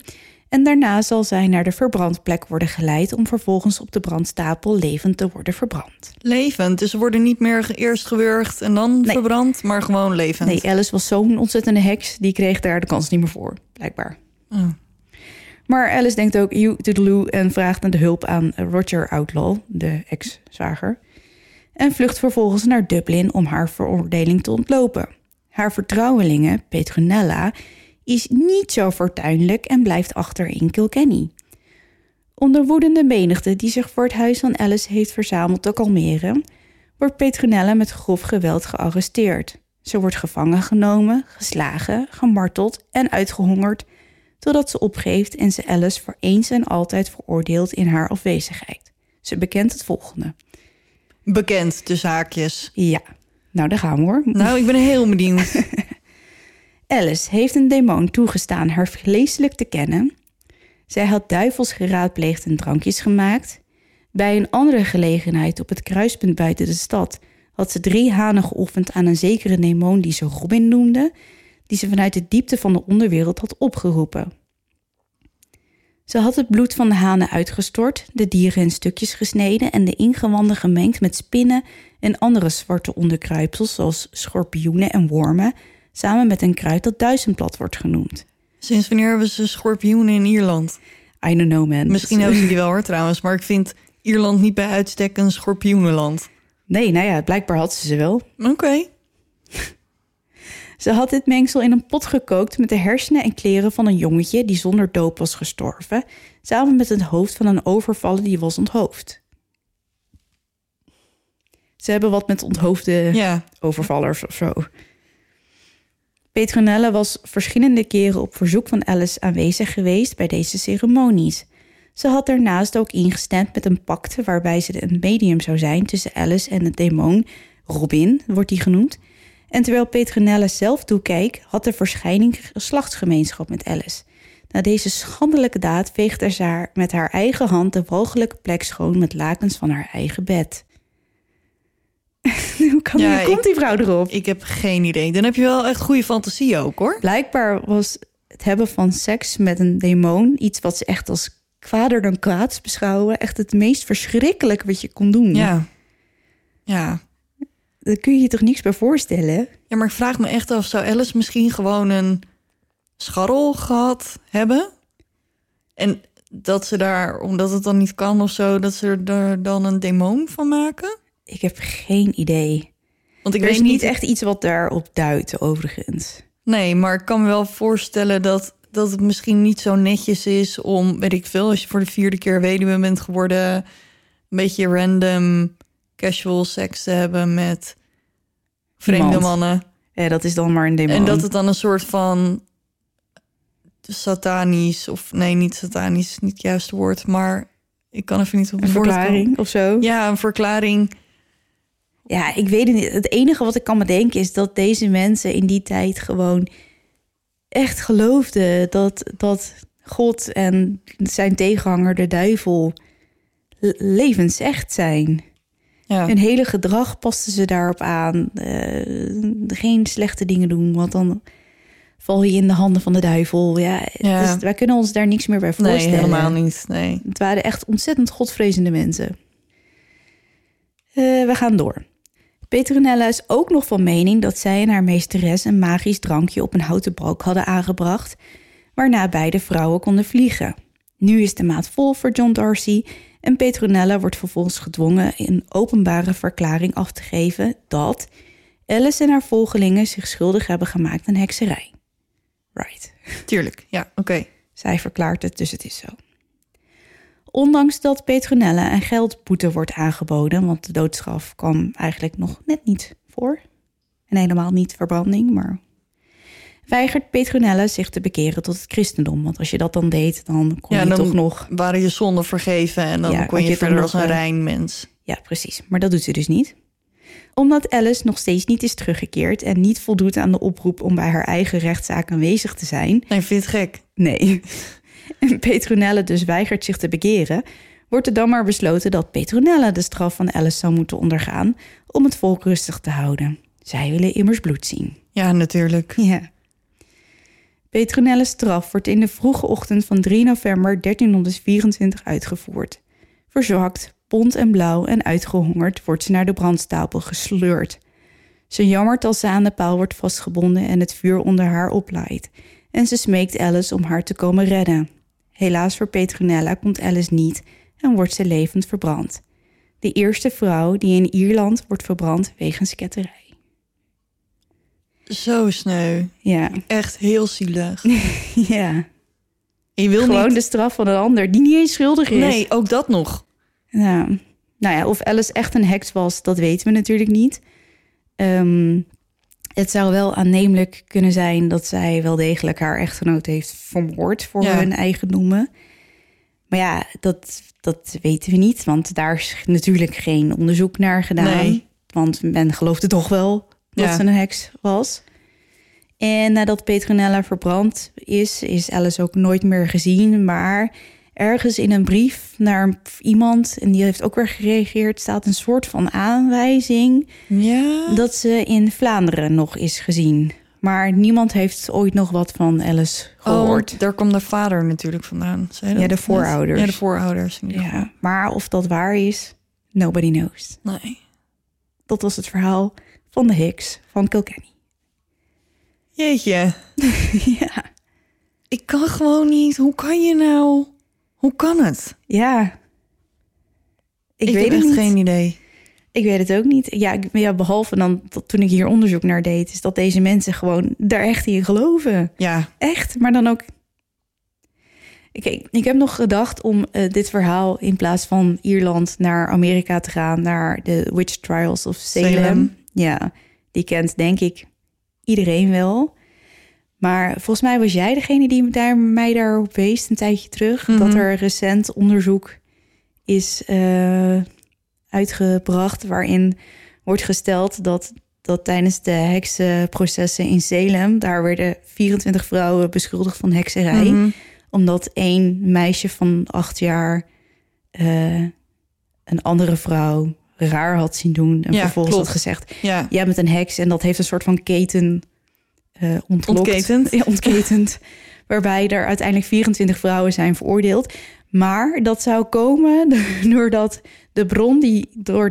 en daarna zal zij naar de verbrandplek worden geleid om vervolgens op de brandstapel levend te worden verbrand. Levend? Dus ze worden niet meer eerst gewurgd en dan verbrand, maar gewoon levend? Nee, Alice was zo'n ontzettende heks, die kreeg daar de kans niet meer voor, blijkbaar. Oh. Maar Alice denkt ook, you toodaloo, en vraagt naar de hulp aan Roger Outlaw, de ex-zwager, en vlucht vervolgens naar Dublin om haar veroordeling te ontlopen. Haar vertrouwelinge, Petronilla, is niet zo fortuinlijk en blijft achter in Kilkenny. Onder woedende menigte die zich voor het huis van Alice heeft verzameld te kalmeren, wordt Petronilla met grof geweld gearresteerd. Ze wordt gevangen genomen, geslagen, gemarteld en uitgehongerd, totdat ze opgeeft en ze Alice voor eens en altijd veroordeelt in haar afwezigheid. Ze bekent het volgende. Bekend, tussen haakjes. Ja, nou daar gaan we hoor. Nou, ik ben heel benieuwd. Alice heeft een demon toegestaan haar vleeselijk te kennen. Zij had duivels geraadpleegd en drankjes gemaakt. Bij een andere gelegenheid op het kruispunt buiten de stad had ze 3 hanen geoffend aan een zekere demon die ze Robin noemde, die ze vanuit de diepte van de onderwereld had opgeroepen. Ze had het bloed van de hanen uitgestort, de dieren in stukjes gesneden en de ingewanden gemengd met spinnen en andere zwarte onderkruipsels zoals schorpioenen en wormen, samen met een kruid dat duizendblad wordt genoemd. Sinds wanneer hebben ze schorpioenen in Ierland? I don't know, man. Misschien hebben ze die wel hoor trouwens, maar ik vind Ierland niet bij uitstek een schorpioenenland. Nee, nou ja, blijkbaar had ze wel. Oké. Ze had dit mengsel in een pot gekookt met de hersenen en kleren van een jongetje die zonder doop was gestorven, samen met het hoofd van een overvaller die was onthoofd. Ze hebben wat met onthoofde overvallers of zo. Petronilla was verschillende keren op verzoek van Alice aanwezig geweest bij deze ceremonies. Ze had daarnaast ook ingestemd met een pact waarbij ze een medium zou zijn tussen Alice en de demon, Robin wordt die genoemd. En terwijl Petronilla zelf toekeek, had de verschijning geslachtsgemeenschap met Alice. Na deze schandelijke daad veegde ze haar met haar eigen hand de walgelijke plek schoon met lakens van haar eigen bed. Hoe komt die vrouw erop? Ik heb geen idee. Dan heb je wel echt goede fantasie ook, hoor. Blijkbaar was het hebben van seks met een demon iets wat ze echt als kwader dan kwaads beschouwen. Echt het meest verschrikkelijke wat je kon doen. Ja. Daar kun je je toch niks bij voorstellen? Ja, maar ik vraag me echt af, zou Alice misschien gewoon een scharrel gehad hebben? En dat ze daar, omdat het dan niet kan of zo, dat ze er dan een demon van maken? Ik heb geen idee. Want ik weet niet echt iets wat daarop duidt, overigens. Nee, maar ik kan me wel voorstellen dat het misschien niet zo netjes is om, weet ik veel, als je voor de 4e keer weduwe bent geworden, een beetje random casual seks te hebben met vreemde mannen. Ja, dat is dan maar een demon. En dat het dan een soort van satanisch, of nee, niet satanisch, niet het juiste woord, maar ik kan even niet op een verklaring of zo. Ja, een verklaring. Ja, ik weet het niet. Het enige wat ik kan bedenken is dat deze mensen in die tijd gewoon echt geloofden dat God en zijn tegenhanger, de duivel, levensecht zijn. Ja. Hun hele gedrag pasten ze daarop aan. Geen slechte dingen doen, want dan val je in de handen van de duivel. Ja. Dus wij kunnen ons daar niks meer bij voorstellen. Nee, helemaal niet. Nee. Het waren echt ontzettend godvrezende mensen. We gaan door. Petronilla is ook nog van mening dat zij en haar meesteres een magisch drankje op een houten balk hadden aangebracht, waarna beide vrouwen konden vliegen. Nu is de maat vol voor Jon Darcy en Petronilla wordt vervolgens gedwongen een openbare verklaring af te geven dat Alice en haar volgelingen zich schuldig hebben gemaakt aan hekserij. Right. Tuurlijk, ja, oké. Zij verklaart het, dus het is zo. Ondanks dat Petronilla een geldboete wordt aangeboden, want de doodstraf kwam eigenlijk nog net niet voor. En helemaal niet verbranding, maar weigert Petronilla zich te bekeren tot het christendom. Want als je dat dan deed, dan kon je toch nog, waren je zonden vergeven en dan kon je verder als een rein mens. Ja, precies. Maar dat doet ze dus niet. Omdat Alice nog steeds niet is teruggekeerd en niet voldoet aan de oproep om bij haar eigen rechtszaak aanwezig te zijn. Nee, vind je het gek? Nee. En Petronilla dus weigert zich te bekeren, wordt er dan maar besloten dat Petronilla de straf van Alice zou moeten ondergaan om het volk rustig te houden. Zij willen immers bloed zien. Ja, natuurlijk. Ja. Petronelles straf wordt in de vroege ochtend van 3 november 1324 uitgevoerd. Verzwakt, bont en blauw en uitgehongerd wordt ze naar de brandstapel gesleurd. Ze jammert als ze aan de paal wordt vastgebonden en het vuur onder haar oplaait. En ze smeekt Alice om haar te komen redden. Helaas voor Petronella komt Alice niet en wordt ze levend verbrand. De eerste vrouw die in Ierland wordt verbrand wegens ketterij. Zo sneu. Ja. Echt heel zielig. Ja. Je wil gewoon niet de straf van een ander die niet eens schuldig is. Nee, ook dat nog. Nou, of Alice echt een heks was, dat weten we natuurlijk niet. Het zou wel aannemelijk kunnen zijn dat zij wel degelijk haar echtgenoot heeft vermoord voor hun eigendommen. Maar ja, dat weten we niet, want daar is natuurlijk geen onderzoek naar gedaan. Nee. Want men geloofde toch wel dat ze een heks was. En nadat Petronella verbrand is Alice ook nooit meer gezien. Maar ergens in een brief naar iemand, en die heeft ook weer gereageerd, staat een soort van aanwijzing dat ze in Vlaanderen nog is gezien. Maar niemand heeft ooit nog wat van Alice gehoord. Oh, daar komt de vader natuurlijk vandaan. Ja, de voorouders. Ja, de voorouders. Ja, maar of dat waar is, nobody knows. Nee. Dat was het verhaal van de heks van Kilkenny. Jeetje. Ja. Ik kan gewoon niet. Hoe kan je nou? Hoe kan het? Ja. Ik weet echt geen idee. Ik weet het ook niet. Ja, behalve dan toen ik hier onderzoek naar deed, is dat deze mensen gewoon daar echt in geloven. Ja. Echt, maar dan ook. Ik heb nog gedacht om dit verhaal in plaats van Ierland naar Amerika te gaan, naar de Witch Trials of Salem. Ja, die kent denk ik iedereen wel. Maar volgens mij was jij degene die mij daarop wees een tijdje terug. Mm-hmm. Dat er recent onderzoek is uitgebracht waarin wordt gesteld dat tijdens de heksenprocessen in Salem, daar werden 24 vrouwen beschuldigd van hekserij. Mm-hmm. Omdat één meisje van 8 jaar een andere vrouw raar had zien doen. En vervolgens had gezegd, jij bent een heks. En dat heeft een soort van keten ontketend. Ja, ontketend. Waarbij er uiteindelijk 24 vrouwen zijn veroordeeld. Maar dat zou komen doordat de bron die door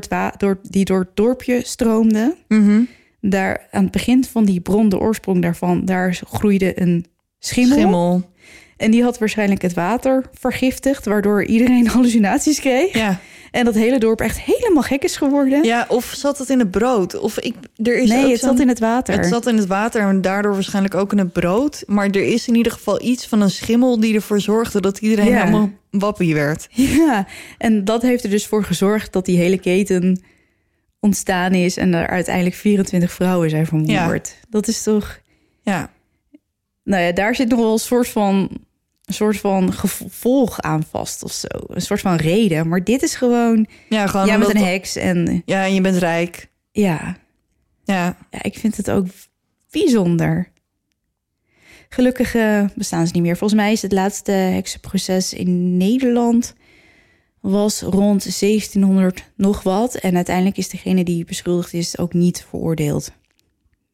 het dorpje stroomde, mm-hmm, daar aan het begin van die bron, de oorsprong daarvan, daar groeide een schimmel. En die had waarschijnlijk het water vergiftigd, waardoor iedereen hallucinaties kreeg. Ja. En dat hele dorp echt helemaal gek is geworden. Ja, of zat het in het brood? Het zat in het water. Het zat in het water en daardoor waarschijnlijk ook in het brood. Maar er is in ieder geval iets van een schimmel die ervoor zorgde dat iedereen helemaal wappie werd. Ja, en dat heeft er dus voor gezorgd dat die hele keten ontstaan is en er uiteindelijk 24 vrouwen zijn vermoord. Ja. Dat is toch... Ja. Nou ja, daar zit nog wel een soort van gevolg aan vast of zo. Een soort van reden. Maar dit is gewoon... Ja, gewoon jij bent een heks en... Ja, en je bent rijk. Ja. Ja. Ja, ik vind het ook bijzonder. Gelukkig bestaan ze niet meer. Volgens mij is het laatste heksenproces in Nederland was rond 1700 nog wat. En uiteindelijk is degene die beschuldigd is ook niet veroordeeld.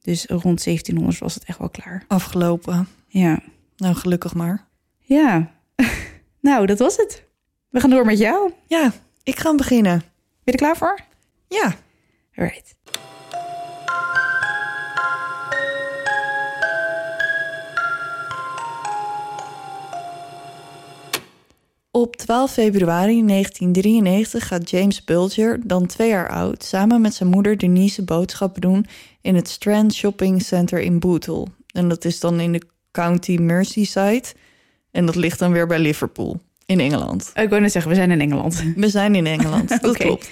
Dus rond 1700 was het echt wel klaar. Afgelopen. Ja. Nou, gelukkig maar. Ja. Nou, dat was het. We gaan door met jou. Ja, ik ga beginnen. Ben je er klaar voor? Ja. Alright. Op 12 februari 1993 gaat James Bulger, dan 2 jaar oud, samen met zijn moeder Denise boodschappen doen in het Strand Shopping Center in Bootle. En dat is dan in de county Merseyside. En dat ligt dan weer bij Liverpool, in Engeland. Ik wou net zeggen, we zijn in Engeland. We zijn in Engeland, dat klopt.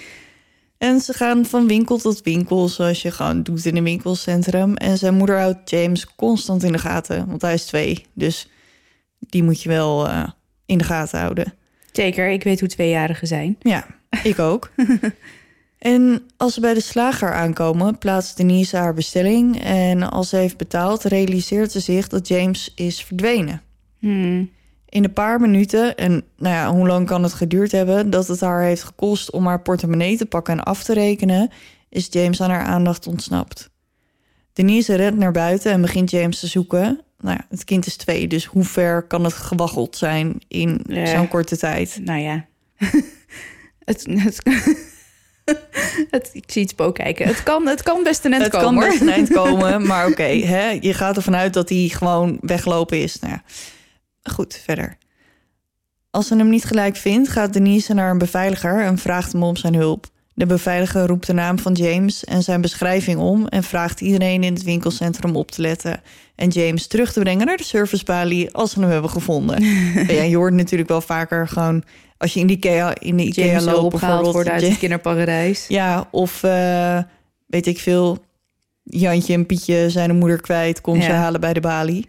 En ze gaan van winkel tot winkel, zoals je gewoon doet in een winkelcentrum. En zijn moeder houdt James constant in de gaten, want hij is 2. Dus die moet je wel in de gaten houden. Zeker, ik weet hoe 2-jarigen zijn. Ja, ik ook. En als ze bij de slager aankomen, plaatst Denise haar bestelling. En als ze heeft betaald, realiseert ze zich dat James is verdwenen. In een paar minuten, en nou ja, hoe lang kan het geduurd hebben, dat het haar heeft gekost om haar portemonnee te pakken en af te rekenen, is James aan haar aandacht ontsnapt. Denise rent naar buiten en begint James te zoeken. nou ja, het kind is 2, dus hoe ver kan het gewaggeld zijn in zo'n korte tijd? Nou ja, ik zie het spook kijken. Het kan best een eind komen. Maar oké, je gaat ervan uit dat hij gewoon weglopen is. Nou ja, goed, verder. Als ze hem niet gelijk vindt, gaat Denise naar een beveiliger en vraagt hem om zijn hulp. De beveiliger roept de naam van James en zijn beschrijving om en vraagt iedereen in het winkelcentrum op te letten en James terug te brengen naar de servicebalie als ze hem hebben gevonden. Ja, je hoort natuurlijk wel vaker gewoon, als je in de IKEA loopt, bijvoorbeeld worden uit het kinderparadijs. Ja, of weet ik veel, Jantje en Pietje zijn de moeder kwijt, ze halen bij de balie.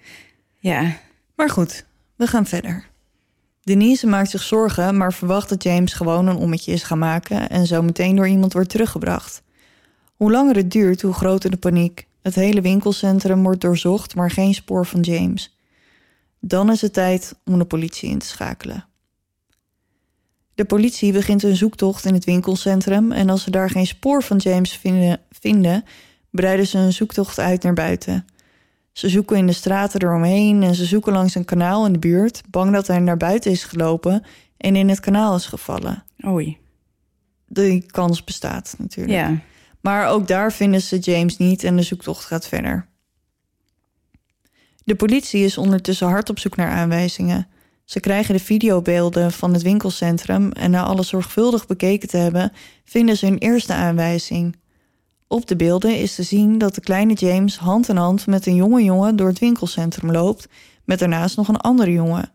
Ja. Maar goed, we gaan verder. Denise maakt zich zorgen, maar verwacht dat James gewoon een ommetje is gaan maken en zo meteen door iemand wordt teruggebracht. Hoe langer het duurt, hoe groter de paniek. Het hele winkelcentrum wordt doorzocht, maar geen spoor van James. Dan is het tijd om de politie in te schakelen. De politie begint een zoektocht in het winkelcentrum en als ze daar geen spoor van James vinden, breiden ze een zoektocht uit naar buiten. Ze zoeken in de straten eromheen en ze zoeken langs een kanaal in de buurt, bang dat hij naar buiten is gelopen en in het kanaal is gevallen. Oei. De kans bestaat natuurlijk. Ja. Maar ook daar vinden ze James niet en de zoektocht gaat verder. De politie is ondertussen hard op zoek naar aanwijzingen. Ze krijgen de videobeelden van het winkelcentrum en na alles zorgvuldig bekeken te hebben, vinden ze hun eerste aanwijzing. Op de beelden is te zien dat de kleine James hand in hand met een jonge jongen door het winkelcentrum loopt, met daarnaast nog een andere jongen.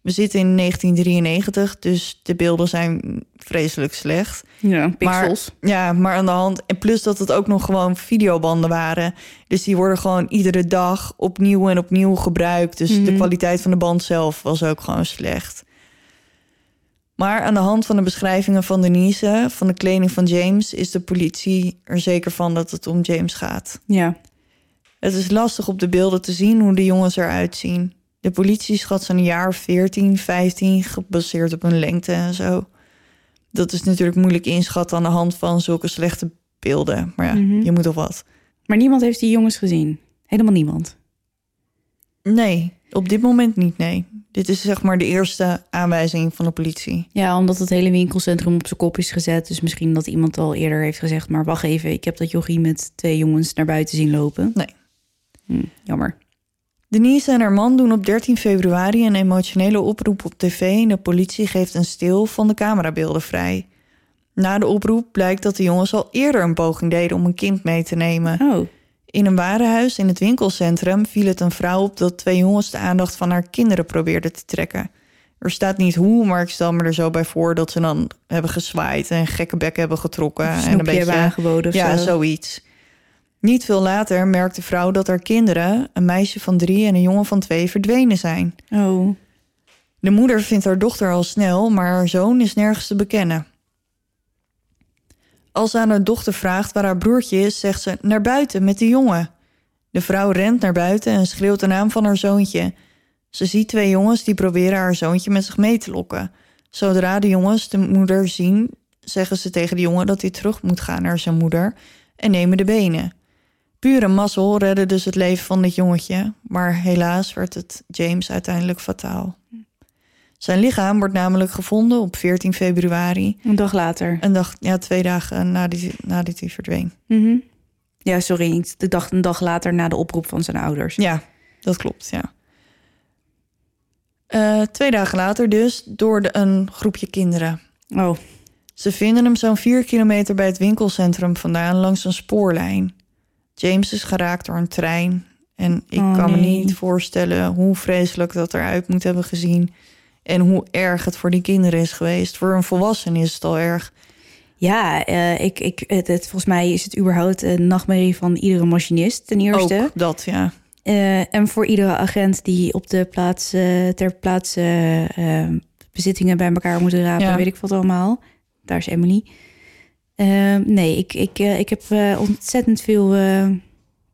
We zitten in 1993, dus de beelden zijn vreselijk slecht. Ja, pixels. Maar aan de hand. En plus dat het ook nog gewoon videobanden waren. Dus die worden gewoon iedere dag opnieuw en opnieuw gebruikt. Dus de kwaliteit van de band zelf was ook gewoon slecht. Maar aan de hand van de beschrijvingen van Denise, van de kleding van James, is de politie er zeker van dat het om James gaat. Ja. Het is lastig op de beelden te zien hoe de jongens eruit zien. De politie schat ze een jaar 14, 15, gebaseerd op hun lengte en zo. Dat is natuurlijk moeilijk inschatten aan de hand van zulke slechte beelden. Maar ja, je moet toch wat. Maar niemand heeft die jongens gezien? Helemaal niemand? Nee, op dit moment niet, nee. Dit is zeg maar de eerste aanwijzing van de politie. Ja, omdat het hele winkelcentrum op zijn kop is gezet. Dus misschien dat iemand al eerder heeft gezegd, maar wacht even, ik heb dat jochie met 2 jongens naar buiten zien lopen. Nee. Jammer. Denise en haar man doen op 13 februari een emotionele oproep op tv en de politie geeft een stil van de camerabeelden vrij. Na de oproep blijkt dat de jongens al eerder een poging deden om een kind mee te nemen. Oh. In een warenhuis in het winkelcentrum viel het een vrouw op dat 2 jongens de aandacht van haar kinderen probeerden te trekken. Er staat niet hoe, maar ik stel me er zo bij voor dat ze dan hebben gezwaaid en gekke bekken hebben getrokken. Een snoepje hebben aangeboden. Ja, zoiets. Niet veel later merkt de vrouw dat haar kinderen, een meisje van 3 en een jongen van 2, verdwenen zijn. Oh. De moeder vindt haar dochter al snel, maar haar zoon is nergens te bekennen. Als ze aan haar dochter vraagt waar haar broertje is, zegt ze naar buiten met de jongen. De vrouw rent naar buiten en schreeuwt de naam van haar zoontje. Ze ziet 2 jongens die proberen haar zoontje met zich mee te lokken. Zodra de jongens de moeder zien, zeggen ze tegen de jongen dat hij terug moet gaan naar zijn moeder en nemen de benen. Pure mazzel redde dus het leven van dit jongetje, maar helaas werd het James uiteindelijk fataal. Zijn lichaam wordt namelijk gevonden op 14 februari. Een dag later. 2 dagen nadat hij verdween. Mm-hmm. Ja, sorry, ik dacht een dag later na de oproep van zijn ouders. Ja, dat klopt, ja. 2 dagen later dus, door een groepje kinderen. Oh. Ze vinden hem zo'n 4 kilometer bij het winkelcentrum vandaan langs een spoorlijn. James is geraakt door een trein. En ik kan me niet voorstellen hoe vreselijk dat eruit moet hebben gezien. En hoe erg het voor die kinderen is geweest. Voor een volwassene is het al erg. Ja, volgens mij is het überhaupt een nachtmerrie van iedere machinist ten eerste. Ook dat, ja. En voor iedere agent die op de plaats, ter plaatse bezittingen bij elkaar moeten rapen. Ja. Weet ik wat allemaal. Daar is Emily. Ik heb ontzettend veel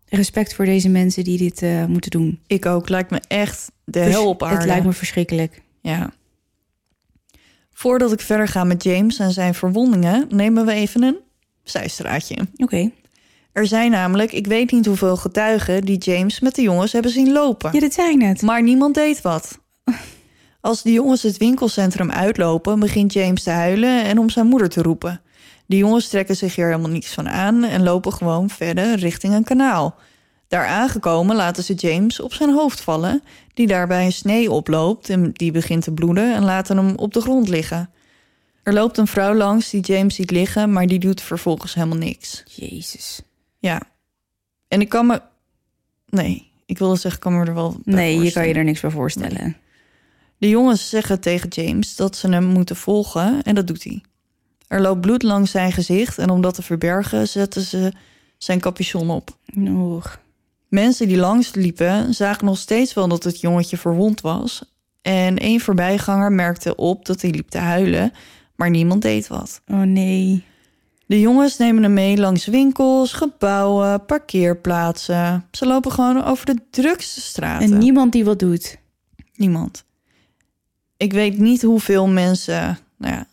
respect voor deze mensen die dit moeten doen. Ik ook. Lijkt me echt de hel op aarde. Het lijkt me verschrikkelijk. Ja. Voordat ik verder ga met James en zijn verwondingen, nemen we even een zijstraatje. Oké. Er zijn namelijk, ik weet niet hoeveel getuigen die James met de jongens hebben zien lopen. Ja, dat zei je net. Maar niemand deed wat. Als de jongens het winkelcentrum uitlopen, begint James te huilen en om zijn moeder te roepen. De jongens trekken zich hier helemaal niks van aan en lopen gewoon verder richting een kanaal. Daar aangekomen laten ze James op zijn hoofd vallen, die daarbij een snee oploopt en die begint te bloeden en laten hem op de grond liggen. Er loopt een vrouw langs die James ziet liggen, maar die doet vervolgens helemaal niks. Jezus. Ja. En ik kan me... Nee, ik wilde zeggen, kan me er wel bij voorstellen. Nee, je kan je er niks bij voorstellen. Nee. De jongens zeggen tegen James dat ze hem moeten volgen en dat doet hij. Er loopt bloed langs zijn gezicht en om dat te verbergen zetten ze zijn capuchon op. Oeg. Mensen die langs liepen zagen nog steeds wel dat het jongetje verwond was. En een voorbijganger merkte op dat hij liep te huilen, maar niemand deed wat. Oh nee. De jongens nemen hem mee langs winkels, gebouwen, parkeerplaatsen. Ze lopen gewoon over de drukste straten. En niemand die wat doet? Niemand. Ik weet niet hoeveel mensen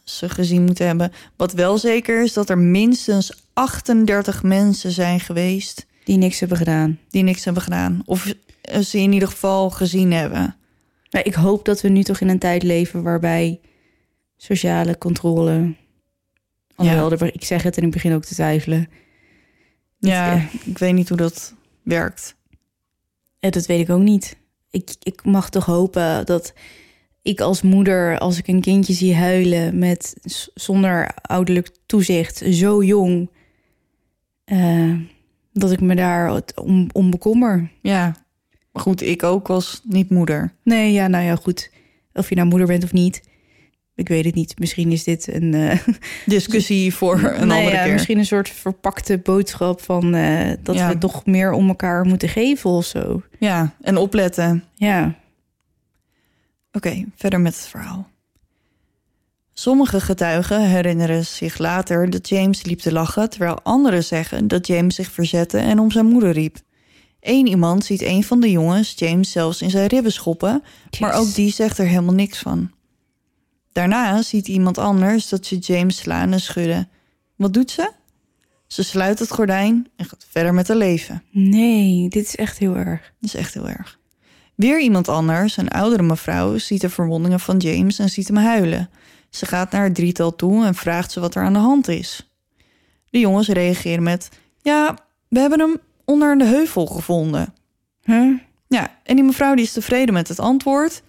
ze gezien moeten hebben. Wat wel zeker is dat er minstens 38 mensen zijn geweest... Die niks hebben gedaan. Of ze in ieder geval gezien hebben. Nou, ik hoop dat we nu toch in een tijd leven waarbij sociale controle... Ik zeg het en ik begin ook te twijfelen. Ja, ik weet niet hoe dat werkt. Ja, dat weet ik ook niet. Ik mag toch hopen dat ik als moeder, als ik een kindje zie huilen... zonder ouderlijk toezicht, zo jong... dat ik me daar om bekommer. Ja, maar goed, ik ook als niet-moeder. Nee, ja, nou ja, goed. Of je nou moeder bent of niet... Ik weet het niet. Misschien is dit een... discussie voor een andere keer. Misschien een soort verpakte boodschap van... dat we toch meer om elkaar moeten geven of zo. Ja, en opletten. Ja. Oké, verder met het verhaal. Sommige getuigen herinneren zich later dat James liep te lachen... terwijl anderen zeggen dat James zich verzette en om zijn moeder riep. Eén iemand ziet een van de jongens James zelfs in zijn ribben schoppen... Yes. Maar ook die zegt er helemaal niks van. Daarna ziet iemand anders dat ze James slaan en schudden. Wat doet ze? Ze sluit het gordijn en gaat verder met haar leven. Nee, dit is echt heel erg. Dit is echt heel erg. Weer iemand anders, een oudere mevrouw, ziet de verwondingen van James en ziet hem huilen. Ze gaat naar het drietal toe en vraagt ze wat er aan de hand is. De jongens reageren met... Ja, we hebben hem onder de heuvel gevonden. Huh? Ja, en die mevrouw die is tevreden met het antwoord...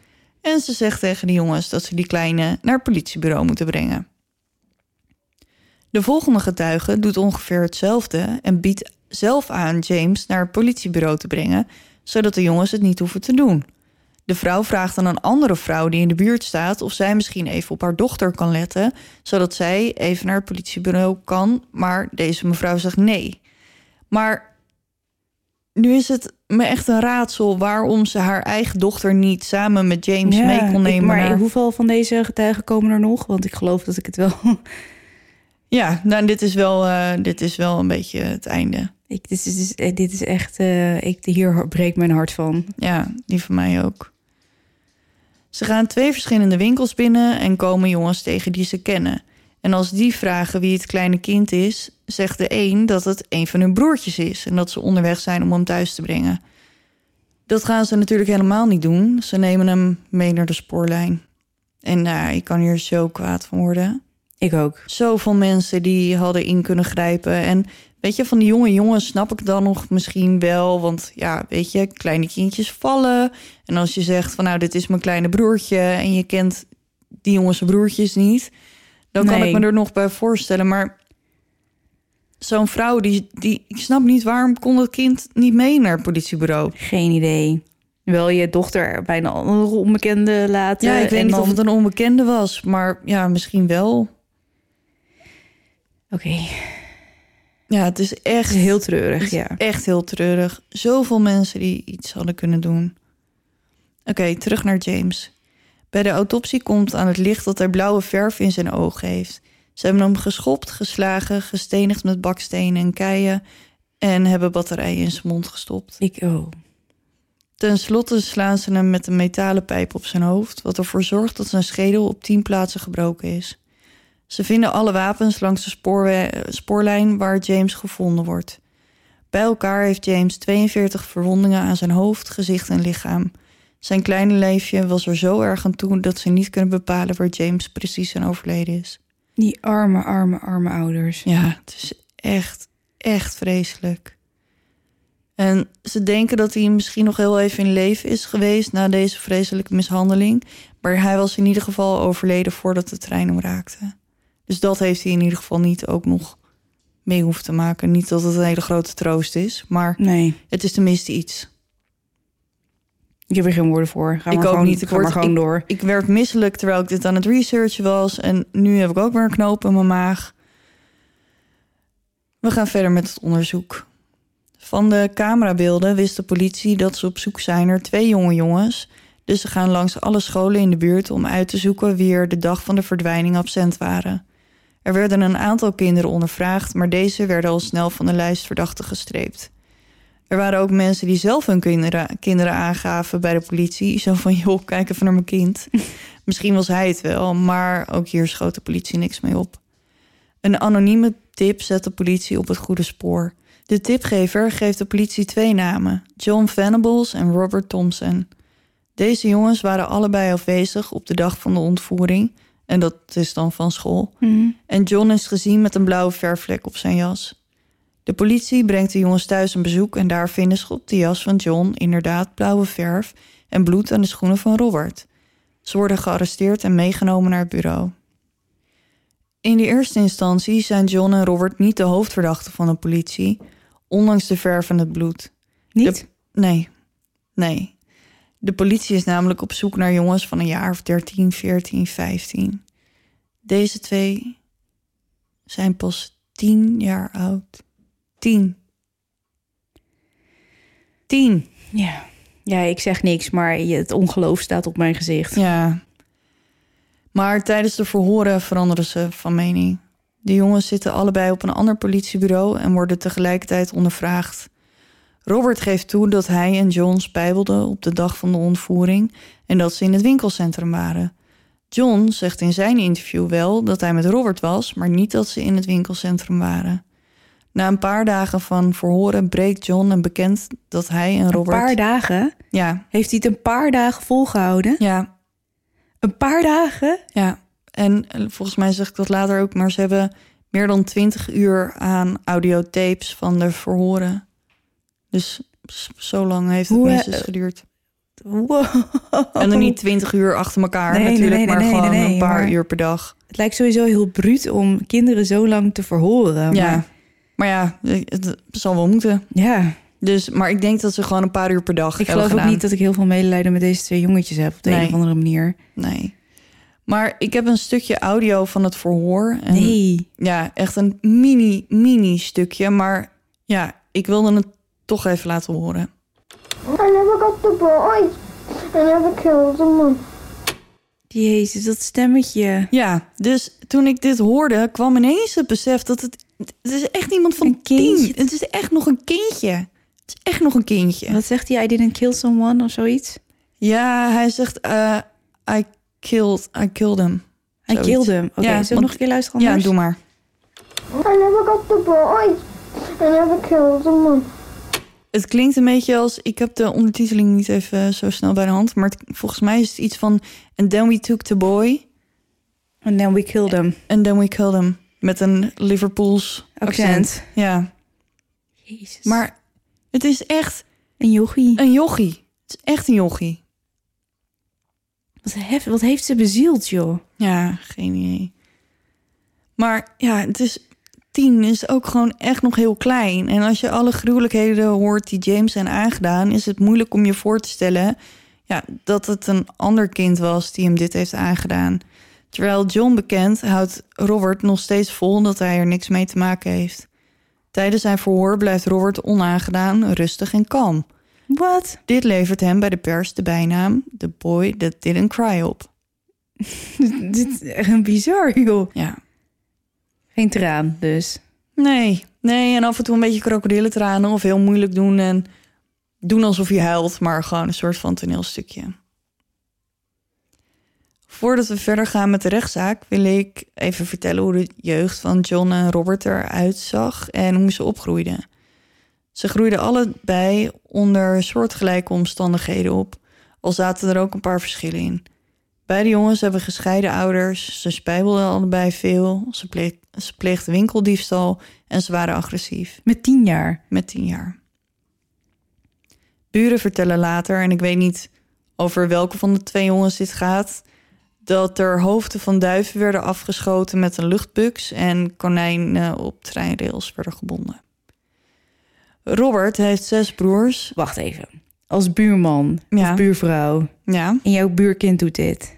En ze zegt tegen de jongens dat ze die kleine naar het politiebureau moeten brengen. De volgende getuige doet ongeveer hetzelfde... en biedt zelf aan James naar het politiebureau te brengen... zodat de jongens het niet hoeven te doen. De vrouw vraagt aan een andere vrouw die in de buurt staat... of zij misschien even op haar dochter kan letten... zodat zij even naar het politiebureau kan, maar deze mevrouw zegt nee. Maar nu is het... me echt een raadsel waarom ze haar eigen dochter niet samen met James mee kon nemen. Maar hoeveel van deze getuigen komen er nog? Want ik geloof dat ik het wel... Ja, nou, dit is wel een beetje het einde. Hier breekt mijn hart van. Ja, die van mij ook. Ze gaan 2 verschillende winkels binnen en komen jongens tegen die ze kennen. En als die vragen wie het kleine kind is... zegt de een dat het een van hun broertjes is... en dat ze onderweg zijn om hem thuis te brengen. Dat gaan ze natuurlijk helemaal niet doen. Ze nemen hem mee naar de spoorlijn. En ik kan hier zo kwaad van worden. Ik ook. Zoveel mensen die hadden in kunnen grijpen. En weet je, van die jonge jongens snap ik dan nog misschien wel... want ja, weet je, kleine kindjes vallen. En als je zegt van dit is mijn kleine broertje... en je kent die jongens broertjes niet... dan kan ik me er nog bij voorstellen. Maar zo'n vrouw, die ik snap niet waarom kon dat kind niet mee naar het politiebureau. Geen idee. Wil je dochter bij een andere onbekende laten? Ja, ik weet niet of het een onbekende was. Maar ja, misschien wel. Oké. Ja, het is echt heel treurig. Ja. Echt heel treurig. Zoveel mensen die iets hadden kunnen doen. Oké, terug naar James. Bij de autopsie komt aan het licht dat hij blauwe verf in zijn ogen heeft. Ze hebben hem geschopt, geslagen, gestenigd met bakstenen en keien... en hebben batterijen in zijn mond gestopt. Ten slotte slaan ze hem met een metalen pijp op zijn hoofd... wat ervoor zorgt dat zijn schedel op 10 plaatsen gebroken is. Ze vinden alle wapens langs de spoorlijn waar James gevonden wordt. Bij elkaar heeft James 42 verwondingen aan zijn hoofd, gezicht en lichaam. Zijn kleine lijfje was er zo erg aan toe dat ze niet kunnen bepalen waar James precies aan overleden is. Die arme, arme, arme ouders. Ja, het is echt, echt vreselijk. En ze denken dat hij misschien nog heel even in leven is geweest na deze vreselijke mishandeling. Maar hij was in ieder geval overleden voordat de trein hem raakte. Dus dat heeft hij in ieder geval niet ook nog mee hoeft te maken. Niet dat het een hele grote troost is, maar nee, het is tenminste iets. Ik heb er geen woorden voor. Ga ik maar ook gewoon, niet. Ik ga maar gewoon door. Ik werd misselijk terwijl ik dit aan het researchen was. En nu heb ik ook weer een knoop in mijn maag. We gaan verder met het onderzoek. Van de camerabeelden wist de politie dat ze op zoek zijn naar 2 jonge jongens. Dus ze gaan langs alle scholen in de buurt om uit te zoeken wie er de dag van de verdwijning absent waren. Er werden een aantal kinderen ondervraagd, maar deze werden al snel van de lijst verdachten gestreept. Er waren ook mensen die zelf hun kinderen aangaven bij de politie. Zo van, joh, kijk even naar mijn kind. Misschien was hij het wel, maar ook hier schoot de politie niks mee op. Een anonieme tip zet de politie op het goede spoor. De tipgever geeft de politie 2 namen, Jon Venables en Robert Thompson. Deze jongens waren allebei afwezig op de dag van de ontvoering, en dat is dan van school. Mm-hmm. En Jon is gezien met een blauwe verfvlek op zijn jas. De politie brengt de jongens thuis een bezoek en daar vinden ze op de jas van Jon inderdaad blauwe verf en bloed aan de schoenen van Robert. Ze worden gearresteerd en meegenomen naar het bureau. In de eerste instantie zijn Jon en Robert niet de hoofdverdachten van de politie, ondanks de verf en het bloed. Niet? Nee. De politie is namelijk op zoek naar jongens van een jaar of 13, 14, 15. Deze 2 zijn pas 10 jaar oud. 10. Ja. Ja, ik zeg niks, maar het ongeloof staat op mijn gezicht. Ja. Maar tijdens de verhoren veranderen ze van mening. De jongens zitten allebei op een ander politiebureau en worden tegelijkertijd ondervraagd. Robert geeft toe dat hij en Jon spijbelden op de dag van de ontvoering en dat ze in het winkelcentrum waren. Jon zegt in zijn interview wel dat hij met Robert was, maar niet dat ze in het winkelcentrum waren. Na een paar dagen van verhoren breekt Jon en bekent dat hij en Robert... Een paar dagen? Ja. Heeft hij het een paar dagen volgehouden? Ja. Een paar dagen? Ja. En volgens mij zeg ik dat later ook, maar ze hebben meer dan 20 uur aan audiotapes van de verhoren. Dus zo lang heeft het minstens geduurd. Wow. En dan niet 20 uur achter elkaar natuurlijk, maar gewoon een paar uur per dag. Het lijkt sowieso heel bruut om kinderen zo lang te verhoren. Ja, maar ja, het zal wel moeten. Ja. Dus, maar ik denk dat ze gewoon een paar uur per dag hebben gedaan. Ik geloof ook niet dat ik heel veel medelijden met deze 2 jongetjes heb op de een of andere manier. Nee. Maar ik heb een stukje audio van het verhoor. En ja, echt een mini stukje. Maar ja, ik wilde het toch even laten horen. I never got the boy. I never killed the man. Jezus, dat stemmetje. Ja, dus toen ik dit hoorde, kwam ineens het besef dat het is echt iemand van een 10. Het is echt nog een kindje. Wat zegt hij? I didn't kill someone of zoiets? Ja, hij zegt I killed him. Zoiets. I killed him. Oké, ja, zullen we nog een keer luisteren anders? Ja, doe maar. I never got the boy. I never killed the man. Het klinkt een beetje als... Ik heb de ondertiteling niet even zo snel bij de hand. Maar volgens mij is het iets van... And then we took the boy. And then we killed him. Met een Liverpools accent. Ja. Jezus. Maar het is echt... Een jochie. Het is echt een jochie. Wat heeft ze bezield, joh? Ja, geen idee. Maar ja, het is... 10 is ook gewoon echt nog heel klein. En als je alle gruwelijkheden hoort die James zijn aangedaan... is het moeilijk om je voor te stellen... Ja, dat het een ander kind was die hem dit heeft aangedaan. Terwijl Jon bekent, houdt Robert nog steeds vol... dat hij er niks mee te maken heeft. Tijdens zijn verhoor blijft Robert onaangedaan, rustig en kalm. Wat? Dit levert hem bij de pers de bijnaam... The Boy That Didn't Cry op. Dit is echt een bizar, joh. Ja. Geen traan, dus. Nee, en af en toe een beetje krokodillentranen of heel moeilijk doen en doen alsof je huilt, maar gewoon een soort van toneelstukje. Voordat we verder gaan met de rechtszaak, wil ik even vertellen hoe de jeugd van Jon en Robert eruit zag en hoe ze opgroeiden. Ze groeiden allebei onder soortgelijke omstandigheden op, al zaten er ook een paar verschillen in. Beide jongens hebben gescheiden ouders, ze spijbelden allebei veel, ze pleegden winkeldiefstal en ze waren agressief. Met 10 jaar. Buren vertellen later, en ik weet niet over welke van de twee jongens dit gaat, dat er hoofden van duiven werden afgeschoten met een luchtbuks en konijnen op treinrails werden gebonden. Robert heeft 6 broers. Wacht even. Als buurman, ja. Of buurvrouw. Ja. En jouw buurkind doet dit.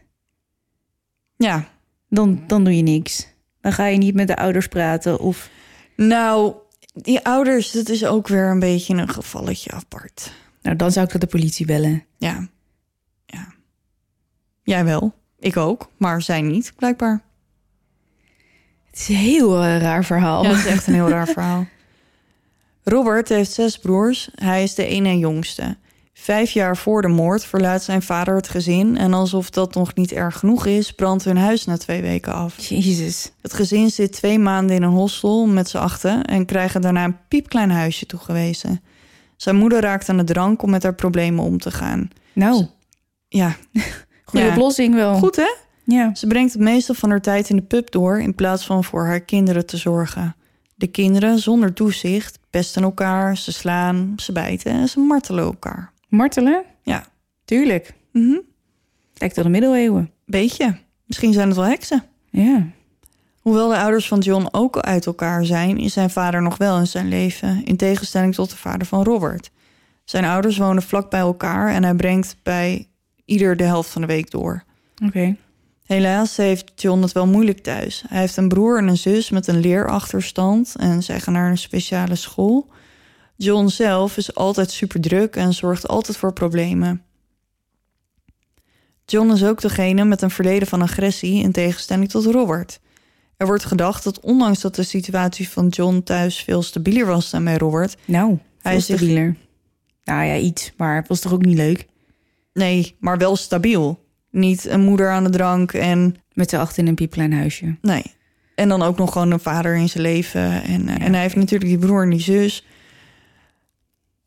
Ja. Dan doe je niks. Dan ga je niet met de ouders praten of... Nou, die ouders, dat is ook weer een beetje een gevalletje apart. Nou, dan zou ik de politie bellen. Ja. Ja. Jij wel. Ik ook, maar zij niet, blijkbaar. Het is een heel raar verhaal. Ja, het is echt een heel raar verhaal. Robert heeft 6 broers. Hij is de ene en jongste. 5 jaar voor de moord verlaat zijn vader het gezin... en alsof dat nog niet erg genoeg is... brandt hun huis na 2 weken af. Jezus. Het gezin zit 2 maanden in een hostel met z'n achten... en krijgen daarna een piepklein huisje toegewezen. Zijn moeder raakt aan de drank om met haar problemen om te gaan. Nou. Ja. Goede oplossing wel. Goed, hè? Ja. Ze brengt het meeste van haar tijd in de pub door... in plaats van voor haar kinderen te zorgen. De kinderen, zonder toezicht, pesten elkaar, ze slaan, ze bijten... en ze martelen elkaar. Martelen? Ja. Tuurlijk. Mm-hmm. Lijkt wel de middeleeuwen. Beetje. Misschien zijn het wel heksen. Ja. Hoewel de ouders van Jon ook uit elkaar zijn... is zijn vader nog wel in zijn leven... in tegenstelling tot de vader van Robert. Zijn ouders wonen vlak bij elkaar... en hij brengt bij ieder de helft van de week door. Oké. Helaas heeft Jon het wel moeilijk thuis. Hij heeft een broer en een zus met een leerachterstand... en zij gaan naar een speciale school... Jon zelf is altijd super druk en zorgt altijd voor problemen. Jon is ook degene met een verleden van agressie in tegenstelling tot Robert. Er wordt gedacht dat ondanks dat de situatie van Jon thuis veel stabieler was dan bij Robert... Nou, hij is stabieler. Nou ja, iets, maar het was toch ook niet leuk? Nee, maar wel stabiel. Niet een moeder aan de drank en... Met z'n acht in een piepklein huisje. Nee, en dan ook nog gewoon een vader in zijn leven. En hij heeft natuurlijk die broer en die zus...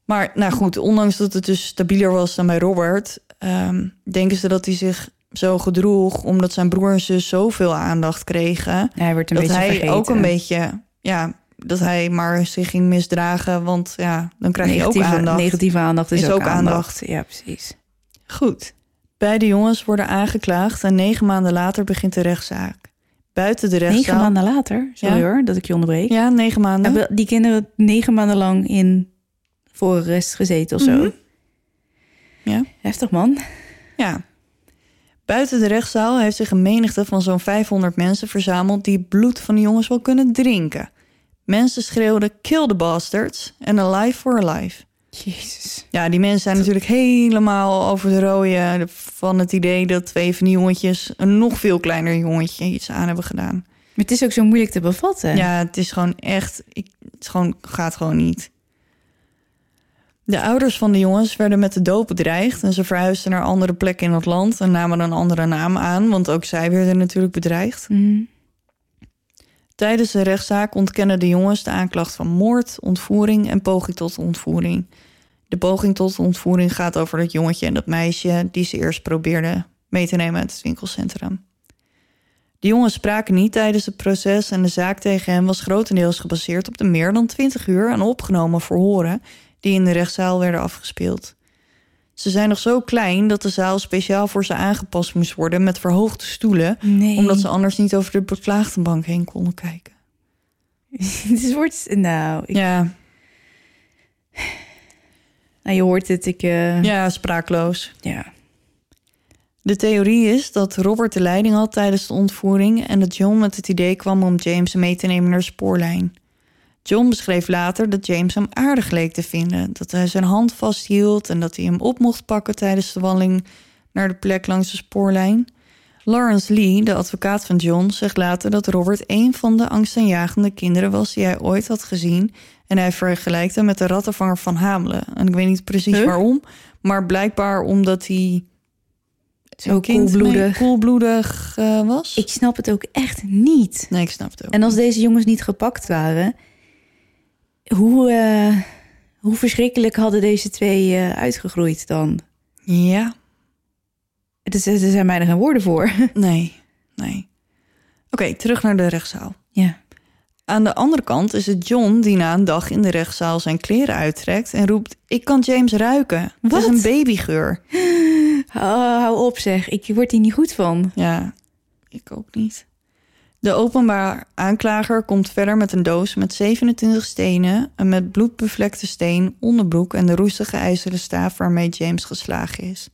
Maar nou goed, ondanks dat het dus stabieler was dan bij Robert... denken ze dat hij zich zo gedroeg... omdat zijn broer en zus zoveel aandacht kregen... Ja, hij werd een beetje vergeten. Dat hij ook een beetje... Ja, dat hij maar zich ging misdragen... want ja, dan krijg je ook aandacht. Negatieve aandacht is ook aandacht. Ja, precies. Goed. Beide jongens worden aangeklaagd... en 9 maanden later begint de rechtszaak. Buiten de rechtszaal... 9 maanden later? Sorry hoor, dat ik je onderbreek. Ja, 9 maanden. Hebben die kinderen 9 maanden lang in... voor rest gezeten of zo. Mm-hmm. Ja. Heftig, man. Ja. Buiten de rechtszaal heeft zich een menigte van zo'n 500 mensen verzameld... die bloed van de jongens wel kunnen drinken. Mensen schreeuwden kill the bastards en alive for alive. Jezus. Ja, die mensen zijn natuurlijk helemaal over de rode... van het idee dat 2 van die jongetjes... een nog veel kleiner jongetje iets aan hebben gedaan. Maar het is ook zo moeilijk te bevatten. Ja, het is gewoon echt... gaat gewoon niet... De ouders van de jongens werden met de dood bedreigd... en ze verhuisden naar andere plekken in het land... en namen een andere naam aan... want ook zij werden natuurlijk bedreigd. Mm. Tijdens de rechtszaak ontkennen de jongens de aanklacht van moord... ontvoering en poging tot ontvoering. De poging tot ontvoering gaat over dat jongetje en dat meisje... die ze eerst probeerden mee te nemen uit het winkelcentrum. De jongens spraken niet tijdens het proces... en de zaak tegen hem was grotendeels gebaseerd... op de meer dan 20 uur aan opgenomen verhoren... die in de rechtszaal werden afgespeeld. Ze zijn nog zo klein dat de zaal speciaal voor ze aangepast moest worden... met verhoogde stoelen, omdat ze anders niet over de beklaagde bank heen konden kijken. Dit wordt... Nou, ja. Nou, je hoort het, Ja, spraakloos. Ja. De theorie is dat Robert de leiding had tijdens de ontvoering... en dat Jon met het idee kwam om James mee te nemen naar de spoorlijn... Jon beschreef later dat James hem aardig leek te vinden... dat hij zijn hand vasthield en dat hij hem op mocht pakken... tijdens de wandeling naar de plek langs de spoorlijn. Lawrence Lee, de advocaat van Jon, zegt later dat Robert... een van de angstaanjagende kinderen was die hij ooit had gezien... en hij vergelijkt hem met de rattenvanger van Hamelen. En ik weet niet precies waarom, maar blijkbaar omdat hij... Zo koelbloedig was. Ik snap het ook echt niet. Nee, ik snap het ook. En als deze jongens niet gepakt waren... Hoe Hoe verschrikkelijk hadden deze twee uitgegroeid dan? Ja. Er zijn bijna geen woorden voor. Nee. Oké, terug naar de rechtszaal. Ja. Aan de andere kant is het Jon die na een dag in de rechtszaal zijn kleren uittrekt en roept: ik kan James ruiken. Wat? Het is een babygeur. Hou op zeg, ik word hier niet goed van. Ja, ik ook niet. De openbaar aanklager komt verder met een doos met 27 stenen, een met bloed bevlekte steen, onderbroek en de roestige ijzeren staaf waarmee James geslagen is.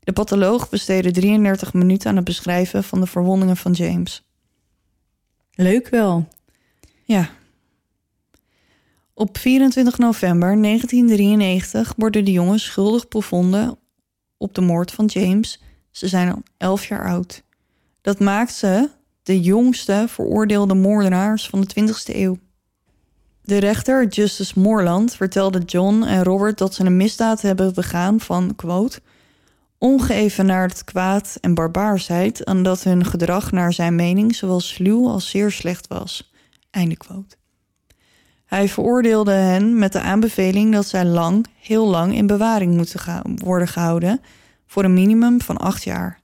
De patholoog besteedde 33 minuten aan het beschrijven van de verwondingen van James. Leuk wel. Ja. Op 24 november 1993 worden de jongens schuldig bevonden op de moord van James. Ze zijn al 11 jaar oud. Dat maakt ze de jongste veroordeelde moordenaars van de 20e eeuw. De rechter, Justice Moreland, vertelde Jon en Robert dat ze een misdaad hebben begaan van, quote, ongeëvenaard kwaad en barbaarsheid, en dat hun gedrag naar zijn mening zowel sluw als zeer slecht was. Einde quote. Hij veroordeelde hen met de aanbeveling dat zij lang, heel lang in bewaring moeten worden gehouden voor een minimum van 8 jaar.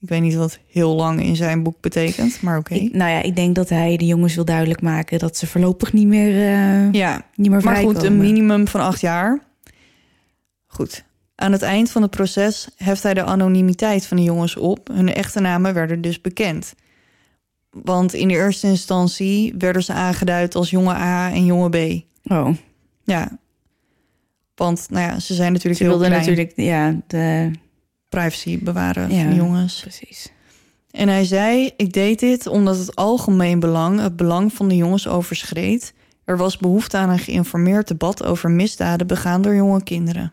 Ik weet niet wat heel lang in zijn boek betekent, maar oké. Nou ja, ik denk dat hij de jongens wil duidelijk maken dat ze voorlopig niet meer niet meer vrijkomen. Maar goed, een minimum van 8 jaar. Goed. Aan het eind van het proces heft hij de anonimiteit van de jongens op. Hun echte namen werden dus bekend. Want in de eerste instantie werden ze aangeduid als jonge A en jonge B. Oh. Ja. Want, nou ja, ze zijn natuurlijk heel klein. Ze wilden natuurlijk, ja, de privacy bewaren van jongens. Precies. En hij zei: ik deed dit omdat het algemeen belang het belang van de jongens overschreed. Er was behoefte aan een geïnformeerd debat over misdaden begaan door jonge kinderen.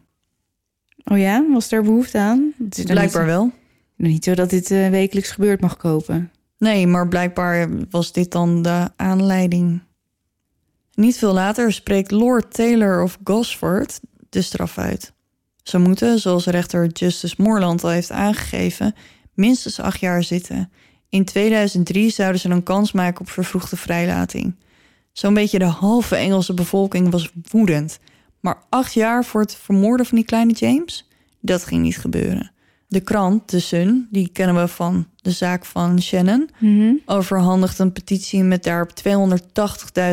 Oh ja, was er behoefte aan? Dus blijkbaar wel. Niet zo dat dit wekelijks gebeurd mag kopen. Nee, maar blijkbaar was dit dan de aanleiding. Niet veel later spreekt Lord Taylor of Gosford de straf uit. Ze moeten, zoals rechter Justice Moreland al heeft aangegeven, minstens 8 jaar zitten. In 2003 zouden ze een kans maken op vervroegde vrijlating. Zo'n beetje de halve Engelse bevolking was woedend. Maar 8 jaar voor het vermoorden van die kleine James? Dat ging niet gebeuren. De krant, The Sun, die kennen we van de zaak van Shannon, overhandigt een petitie met daarop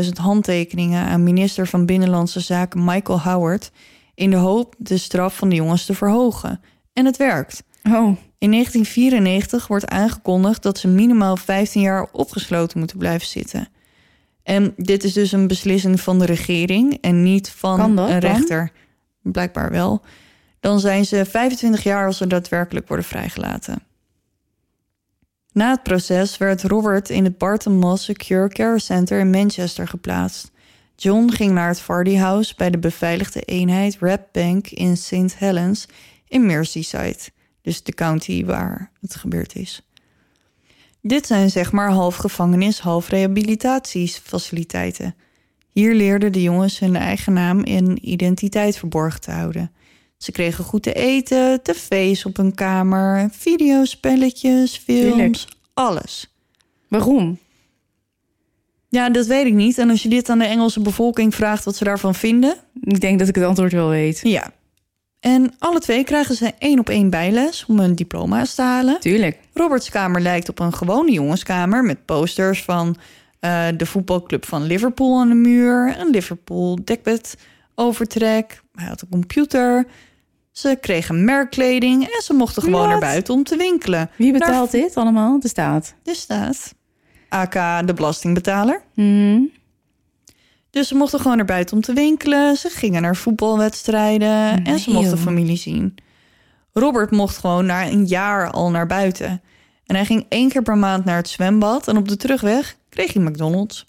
280.000 handtekeningen aan minister van Binnenlandse Zaken Michael Howard, in de hoop de straf van de jongens te verhogen. En het werkt. Oh. In 1994 wordt aangekondigd dat ze minimaal 15 jaar opgesloten moeten blijven zitten. En dit is dus een beslissing van de regering en niet van een rechter. Dan? Blijkbaar wel. Dan zijn ze 25 jaar als ze daadwerkelijk worden vrijgelaten. Na het proces werd Robert in het Barton Moss Secure Care Center in Manchester geplaatst. Jon ging naar het Fardy House bij de beveiligde eenheid Red Bank in St. Helens in Merseyside. Dus de county waar het gebeurd is. Dit zijn zeg maar half gevangenis, half rehabilitatiefaciliteiten. Hier leerden de jongens hun eigen naam en identiteit verborgen te houden. Ze kregen goed te eten, tv's op hun kamer, videospelletjes, films, alles. Waarom? Ja, dat weet ik niet. En als je dit aan de Engelse bevolking vraagt wat ze daarvan vinden... Ik denk dat ik het antwoord wel weet. Ja. En alle twee krijgen ze 1-op-1 bijles om hun diploma's te halen. Tuurlijk. Roberts kamer lijkt op een gewone jongenskamer met posters van de voetbalclub van Liverpool aan de muur, een Liverpool dekbed overtrek. Hij had een computer. Ze kregen merkkleding en ze mochten gewoon naar buiten om te winkelen. Wie betaalt dit allemaal? De staat. De staat. A.k.a. de belastingbetaler. Mm. Dus ze mochten gewoon naar buiten om te winkelen. Ze gingen naar voetbalwedstrijden en ze mochten familie zien. Robert mocht gewoon na een jaar al naar buiten. En hij ging 1 keer per maand naar het zwembad en op de terugweg kreeg hij McDonald's.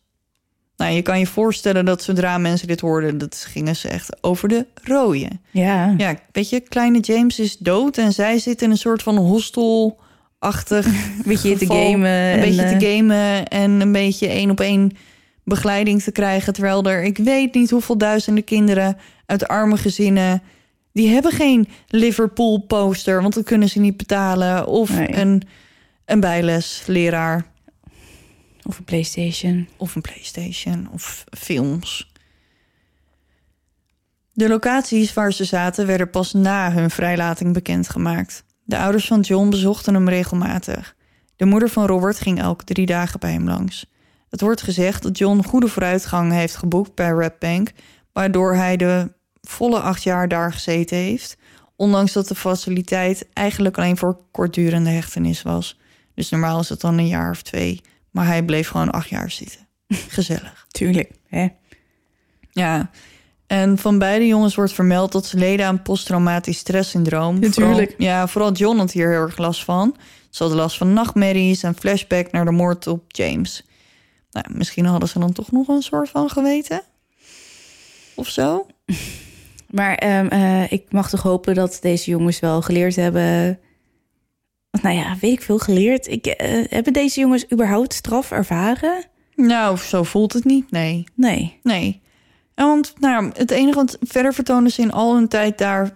Nou, je kan je voorstellen dat zodra mensen dit hoorden, dat gingen ze echt over de rooien. Ja. Ja, weet je, kleine James is dood en zij zit in een soort van hostel-achtig beetje geval, te gamen. En een beetje 1-op-1 begeleiding te krijgen, terwijl er ik weet niet hoeveel duizenden kinderen uit arme gezinnen, die hebben geen Liverpool poster, want dan kunnen ze niet betalen, of een bijlesleraar. Of een PlayStation. Of films. De locaties waar ze zaten werden pas na hun vrijlating bekendgemaakt. De ouders van Jon bezochten hem regelmatig. De moeder van Robert ging elke 3 dagen bij hem langs. Het wordt gezegd dat Jon goede vooruitgang heeft geboekt bij Red Bank, waardoor hij de volle 8 jaar daar gezeten heeft, ondanks dat de faciliteit eigenlijk alleen voor kortdurende hechtenis was. Dus normaal is het dan 1 jaar of 2, maar hij bleef gewoon 8 jaar zitten. Gezellig. Tuurlijk, hè? Ja. En van beide jongens wordt vermeld dat ze leden aan posttraumatisch stresssyndroom. Natuurlijk. Vooral Jon had hier heel erg last van. Ze hadden last van nachtmerries en flashback naar de moord op James. Nou, misschien hadden ze dan toch nog een soort van geweten? Of zo? Maar ik mag toch hopen dat deze jongens wel geleerd hebben. Nou ja, weet ik veel, geleerd. Hebben deze jongens überhaupt straf ervaren? Nou, zo voelt het niet, nee. Nee. Want het enige wat verder vertonen ze in al hun tijd daar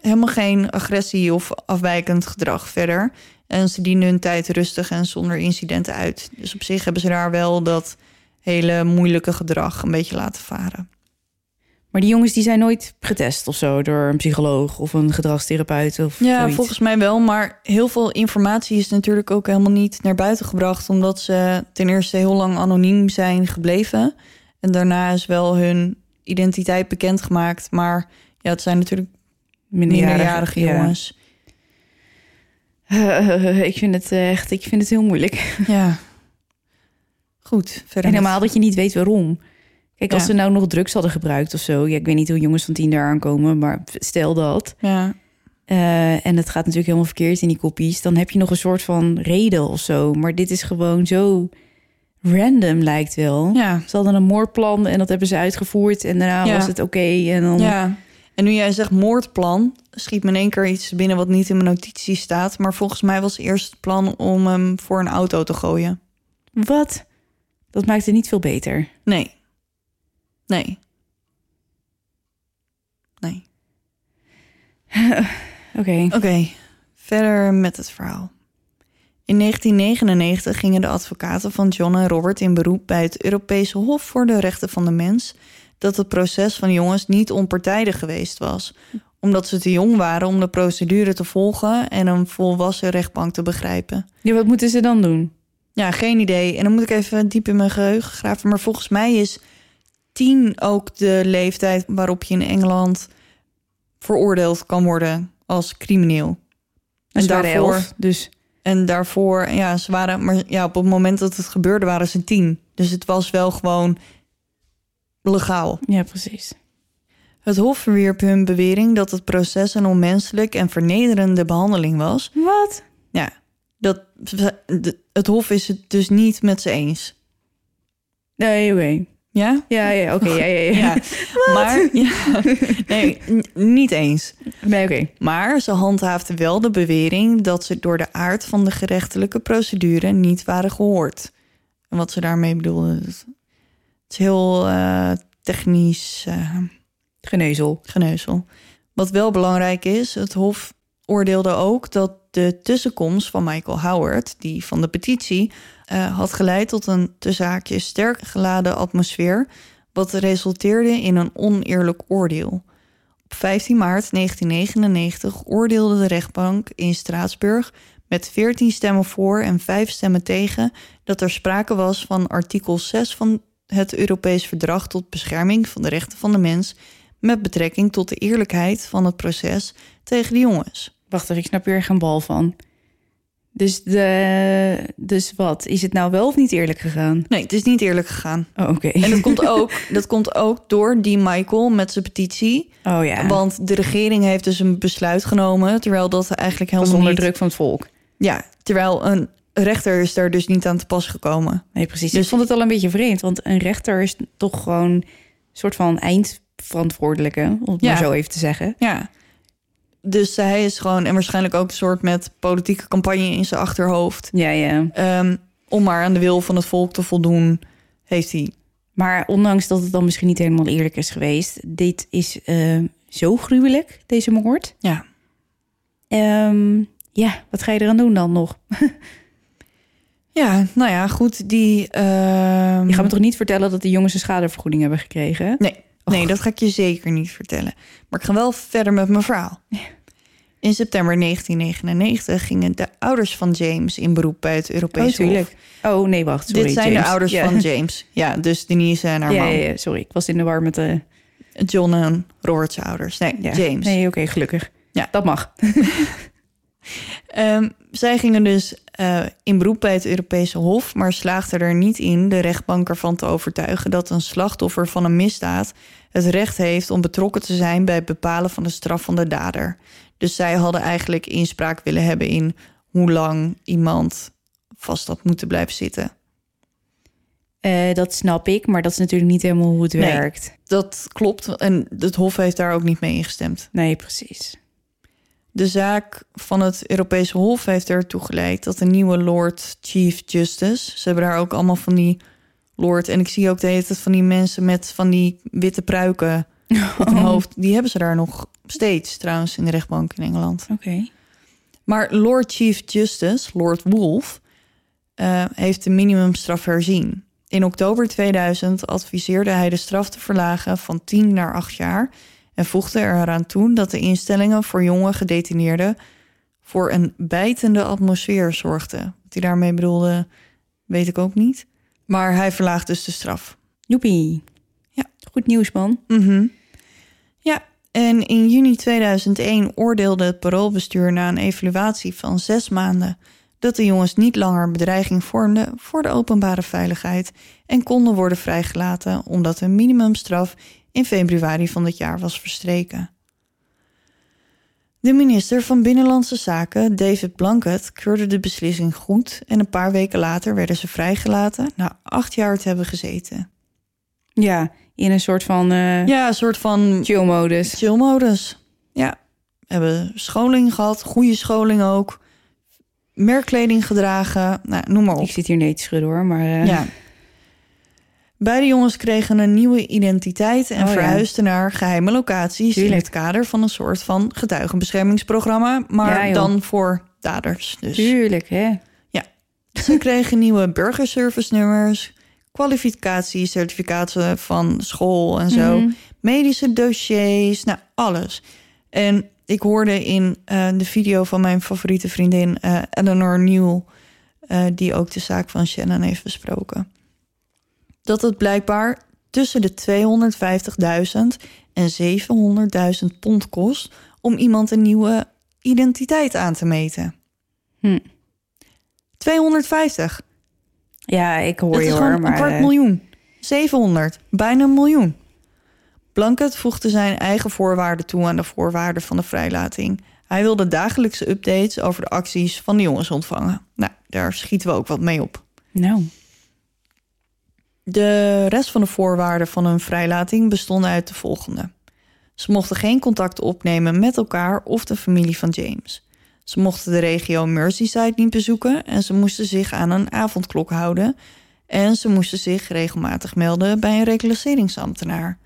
helemaal geen agressie of afwijkend gedrag verder. En ze dienen hun tijd rustig en zonder incidenten uit. Dus op zich hebben ze daar wel dat hele moeilijke gedrag een beetje laten varen. Maar die jongens die zijn nooit getest of zo door een psycholoog of een gedragstherapeut of zoiets. Volgens mij wel, maar heel veel informatie is natuurlijk ook helemaal niet naar buiten gebracht, omdat ze ten eerste heel lang anoniem zijn gebleven. En daarna is wel hun identiteit bekendgemaakt. Maar ja, het zijn natuurlijk minderjarige jongens. Ik vind het heel moeilijk. Ja. Goed. Verder en normaal dat je niet weet waarom. Kijk, als ze nou nog drugs hadden gebruikt of zo. Ja, ik weet niet hoe jongens van 10 daar aankomen, maar stel dat. Ja. En het gaat natuurlijk helemaal verkeerd in die kopies. Dan heb je nog een soort van reden of zo. Maar dit is gewoon zo random lijkt wel. Ja. Ze hadden een moordplan en dat hebben ze uitgevoerd. En daarna was het oké. En dan... Ja. En nu jij zegt moordplan, schiet me in één keer iets binnen wat niet in mijn notitie staat. Maar volgens mij was eerst het plan om hem voor een auto te gooien. Wat? Dat maakt het niet veel beter. Nee. Oké. Verder met het verhaal. In 1999 gingen de advocaten van Jon en Robert in beroep bij het Europees Hof voor de Rechten van de Mens dat het proces van de jongens niet onpartijdig geweest was, omdat ze te jong waren om de procedure te volgen en een volwassen rechtbank te begrijpen. Ja, wat moeten ze dan doen? Ja, geen idee. En dan moet ik even diep in mijn geheugen graven. Maar volgens mij is 10 ook de leeftijd waarop je in Engeland veroordeeld kan worden als crimineel. En daarvoor 11, dus... En daarvoor, ze waren... Maar ja, op het moment dat het gebeurde waren ze 10. Dus het was wel gewoon legaal. Ja, precies. Het Hof verwierp hun bewering dat het proces een onmenselijk en vernederende behandeling was. Wat? Ja, het Hof is het dus niet met ze eens. Nee, oké. Ja? Ja, oké. Ja. Maar, niet eens. Nee, oké. Maar ze handhaafden wel de bewering dat ze door de aard van de gerechtelijke procedure niet waren gehoord. En wat ze daarmee bedoelden, het is heel technisch. Geneuzel. Wat wel belangrijk is, het Hof oordeelde ook dat de tussenkomst van Michael Howard, die van de petitie, had geleid tot een tussen haakjes sterk geladen atmosfeer, wat resulteerde in een oneerlijk oordeel. Op 15 maart 1999 oordeelde de rechtbank in Straatsburg met 14 stemmen voor en 5 stemmen tegen dat er sprake was van artikel 6 van het Europees Verdrag tot bescherming van de rechten van de mens met betrekking tot de eerlijkheid van het proces tegen de jongens. Wacht even, ik snap hier geen bal van. Dus wat? Is het nou wel of niet eerlijk gegaan? Nee, het is niet eerlijk gegaan. Oh, oké. En dat komt ook door die Michael met zijn petitie. Oh ja. Want de regering heeft dus een besluit genomen, terwijl dat eigenlijk helemaal niet... onder druk van het volk. Ja, terwijl een rechter is daar dus niet aan te pas gekomen. Nee, precies. Dus ik vond het al een beetje vreemd, want een rechter is toch gewoon een soort van eindverantwoordelijke, om het maar zo even te zeggen. Ja. Dus hij is gewoon, en waarschijnlijk ook een soort met politieke campagne in zijn achterhoofd. Ja. Om maar aan de wil van het volk te voldoen, heeft hij. Maar ondanks dat het dan misschien niet helemaal eerlijk is geweest, dit is zo gruwelijk, deze moord. Ja. Wat ga je eraan doen dan nog? Die gaan me toch niet vertellen dat de jongens een schadevergoeding hebben gekregen? Nee. Nee, dat ga ik je zeker niet vertellen. Maar ik ga wel verder met mijn verhaal. In september 1999 gingen de ouders van James in beroep bij het Europees Hof. Oh nee, wacht. Sorry, dit zijn James. De ouders van James. Ja, dus Denise en haar man. Ja, sorry, ik was in de war met de... John en Robert's ouders. Nee, ja. James. Nee, oké, gelukkig. Ja, dat mag. Zij gingen dus in beroep bij het Europese Hof, maar slaagden er niet in de rechtbank ervan te overtuigen dat een slachtoffer van een misdaad het recht heeft om betrokken te zijn bij het bepalen van de straf van de dader. Dus zij hadden eigenlijk inspraak willen hebben in hoe lang iemand vast had moeten blijven zitten. Dat snap ik, maar dat is natuurlijk niet helemaal hoe het werkt. Dat klopt en het Hof heeft daar ook niet mee ingestemd. Nee, precies. De zaak van het Europese Hof heeft ertoe geleid dat de nieuwe Lord Chief Justice... ze hebben daar ook allemaal van die Lord... en ik zie ook de hele tijd van die mensen met van die witte pruiken op hun hoofd. Die hebben ze daar nog steeds trouwens in de rechtbank in Engeland. Oké. Maar Lord Chief Justice, Lord Woolf, heeft de minimumstraf herzien. In oktober 2000 adviseerde hij de straf te verlagen van 10 naar 8 jaar... en voegde eraan toe dat de instellingen voor jonge gedetineerden... voor een bijtende atmosfeer zorgden. Wat hij daarmee bedoelde, weet ik ook niet. Maar hij verlaagt dus de straf. Joepie. Ja, goed nieuws, man. Mm-hmm. Ja, en in juni 2001 oordeelde het paroolbestuur... na een evaluatie van 6 maanden... dat de jongens niet langer bedreiging vormden voor de openbare veiligheid... en konden worden vrijgelaten omdat hun minimumstraf... in februari van dit jaar was verstreken. De minister van Binnenlandse Zaken, David Blunkett, keurde de beslissing goed... en een paar weken later werden ze vrijgelaten na 8 jaar te hebben gezeten. Ja, in een soort van... een soort van... Chill-modus. Chill-modus, ja. Hebben scholing gehad, goede scholing ook. Merkkleding gedragen, nou, noem maar op. Ik zit hier nee te schudden hoor, maar... Ja. Beide jongens kregen een nieuwe identiteit en verhuisden naar geheime locaties... Tuurlijk. In het kader van een soort van getuigenbeschermingsprogramma... maar dan voor daders. Dus. Tuurlijk, hè? Ja. Ze kregen nieuwe burgerservice-nummers... kwalificaties, certificaten van school en zo... Mm-hmm. Medische dossiers, nou, alles. En ik hoorde in de video van mijn favoriete vriendin Eleanor Newell... die ook de zaak van Shannon heeft besproken... dat het blijkbaar tussen de 250.000 en 700.000 pond kost... om iemand een nieuwe identiteit aan te meten. 250. Ja, ik hoor dat je hoor. Maar... $250.000. 700, bijna $1 miljoen. Blunkett voegde zijn eigen voorwaarden toe aan de voorwaarden van de vrijlating. Hij wilde dagelijkse updates over de acties van de jongens ontvangen. Nou, daar schieten we ook wat mee op. Nou... De rest van de voorwaarden van hun vrijlating bestonden uit de volgende. Ze mochten geen contact opnemen met elkaar of de familie van James. Ze mochten de regio Merseyside niet bezoeken... en ze moesten zich aan een avondklok houden... en ze moesten zich regelmatig melden bij een reclasseringsambtenaar.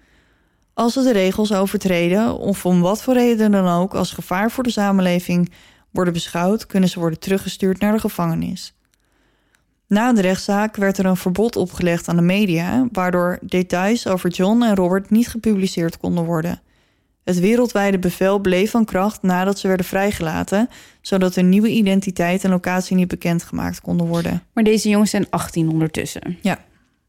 Als ze de regels overtreden of om wat voor reden dan ook... als gevaar voor de samenleving worden beschouwd... kunnen ze worden teruggestuurd naar de gevangenis. Na de rechtszaak werd er een verbod opgelegd aan de media... waardoor details over John en Robert niet gepubliceerd konden worden. Het wereldwijde bevel bleef van kracht nadat ze werden vrijgelaten... zodat hun nieuwe identiteit en locatie niet bekendgemaakt konden worden. Maar deze jongens zijn 18 ondertussen. Ja.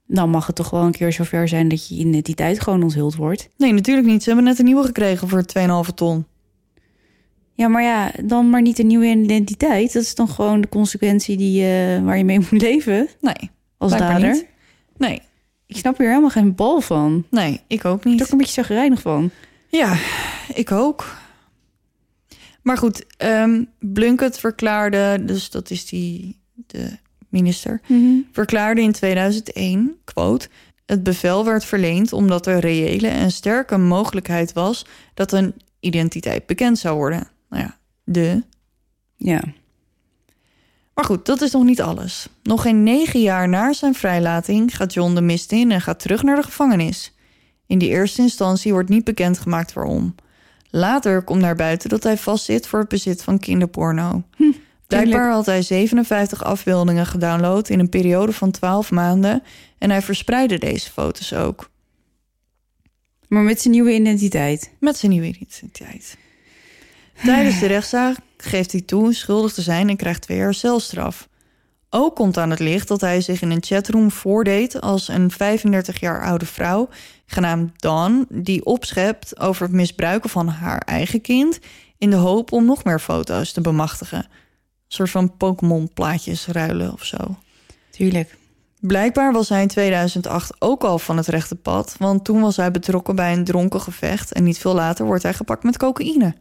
Dan mag het toch wel een keer zover zijn dat je identiteit gewoon onthuld wordt? Nee, natuurlijk niet. Ze hebben net een nieuwe gekregen voor $2,5 ton. Ja, maar ja, dan maar niet een nieuwe identiteit. Dat is dan gewoon de consequentie die, waar je mee moet leven. Nee. Als dader. Niet. Nee. Ik snap hier helemaal geen bal van. Nee, ik ook niet. Ik ben er ook een beetje chagrijnig van. Ja, ik ook. Maar goed, Blunkett verklaarde... dus dat is de minister... Mm-hmm. verklaarde in 2001, quote... het bevel werd verleend omdat er reële en sterke mogelijkheid was... dat een identiteit bekend zou worden... Nou ja, Ja. Maar goed, dat is nog niet alles. Nog geen 9 jaar na zijn vrijlating gaat John de mist in... en gaat terug naar de gevangenis. In de eerste instantie wordt niet bekendgemaakt waarom. Later komt naar buiten dat hij vastzit voor het bezit van kinderporno. Blijkbaar had hij 57 afbeeldingen gedownload... in een periode van 12 maanden... en hij verspreidde deze foto's ook. Maar met zijn nieuwe identiteit? Met zijn nieuwe identiteit. Tijdens de rechtszaak geeft hij toe schuldig te zijn en krijgt 2 jaar celstraf. Ook komt aan het licht dat hij zich in een chatroom voordeed als een 35 jaar oude vrouw, genaamd Dawn, die opschept over het misbruiken van haar eigen kind in de hoop om nog meer foto's te bemachtigen. Een soort van Pokémon-plaatjes ruilen of zo. Tuurlijk. Blijkbaar was hij in 2008 ook al van het rechte pad, want toen was hij betrokken bij een dronken gevecht en niet veel later wordt hij gepakt met cocaïne.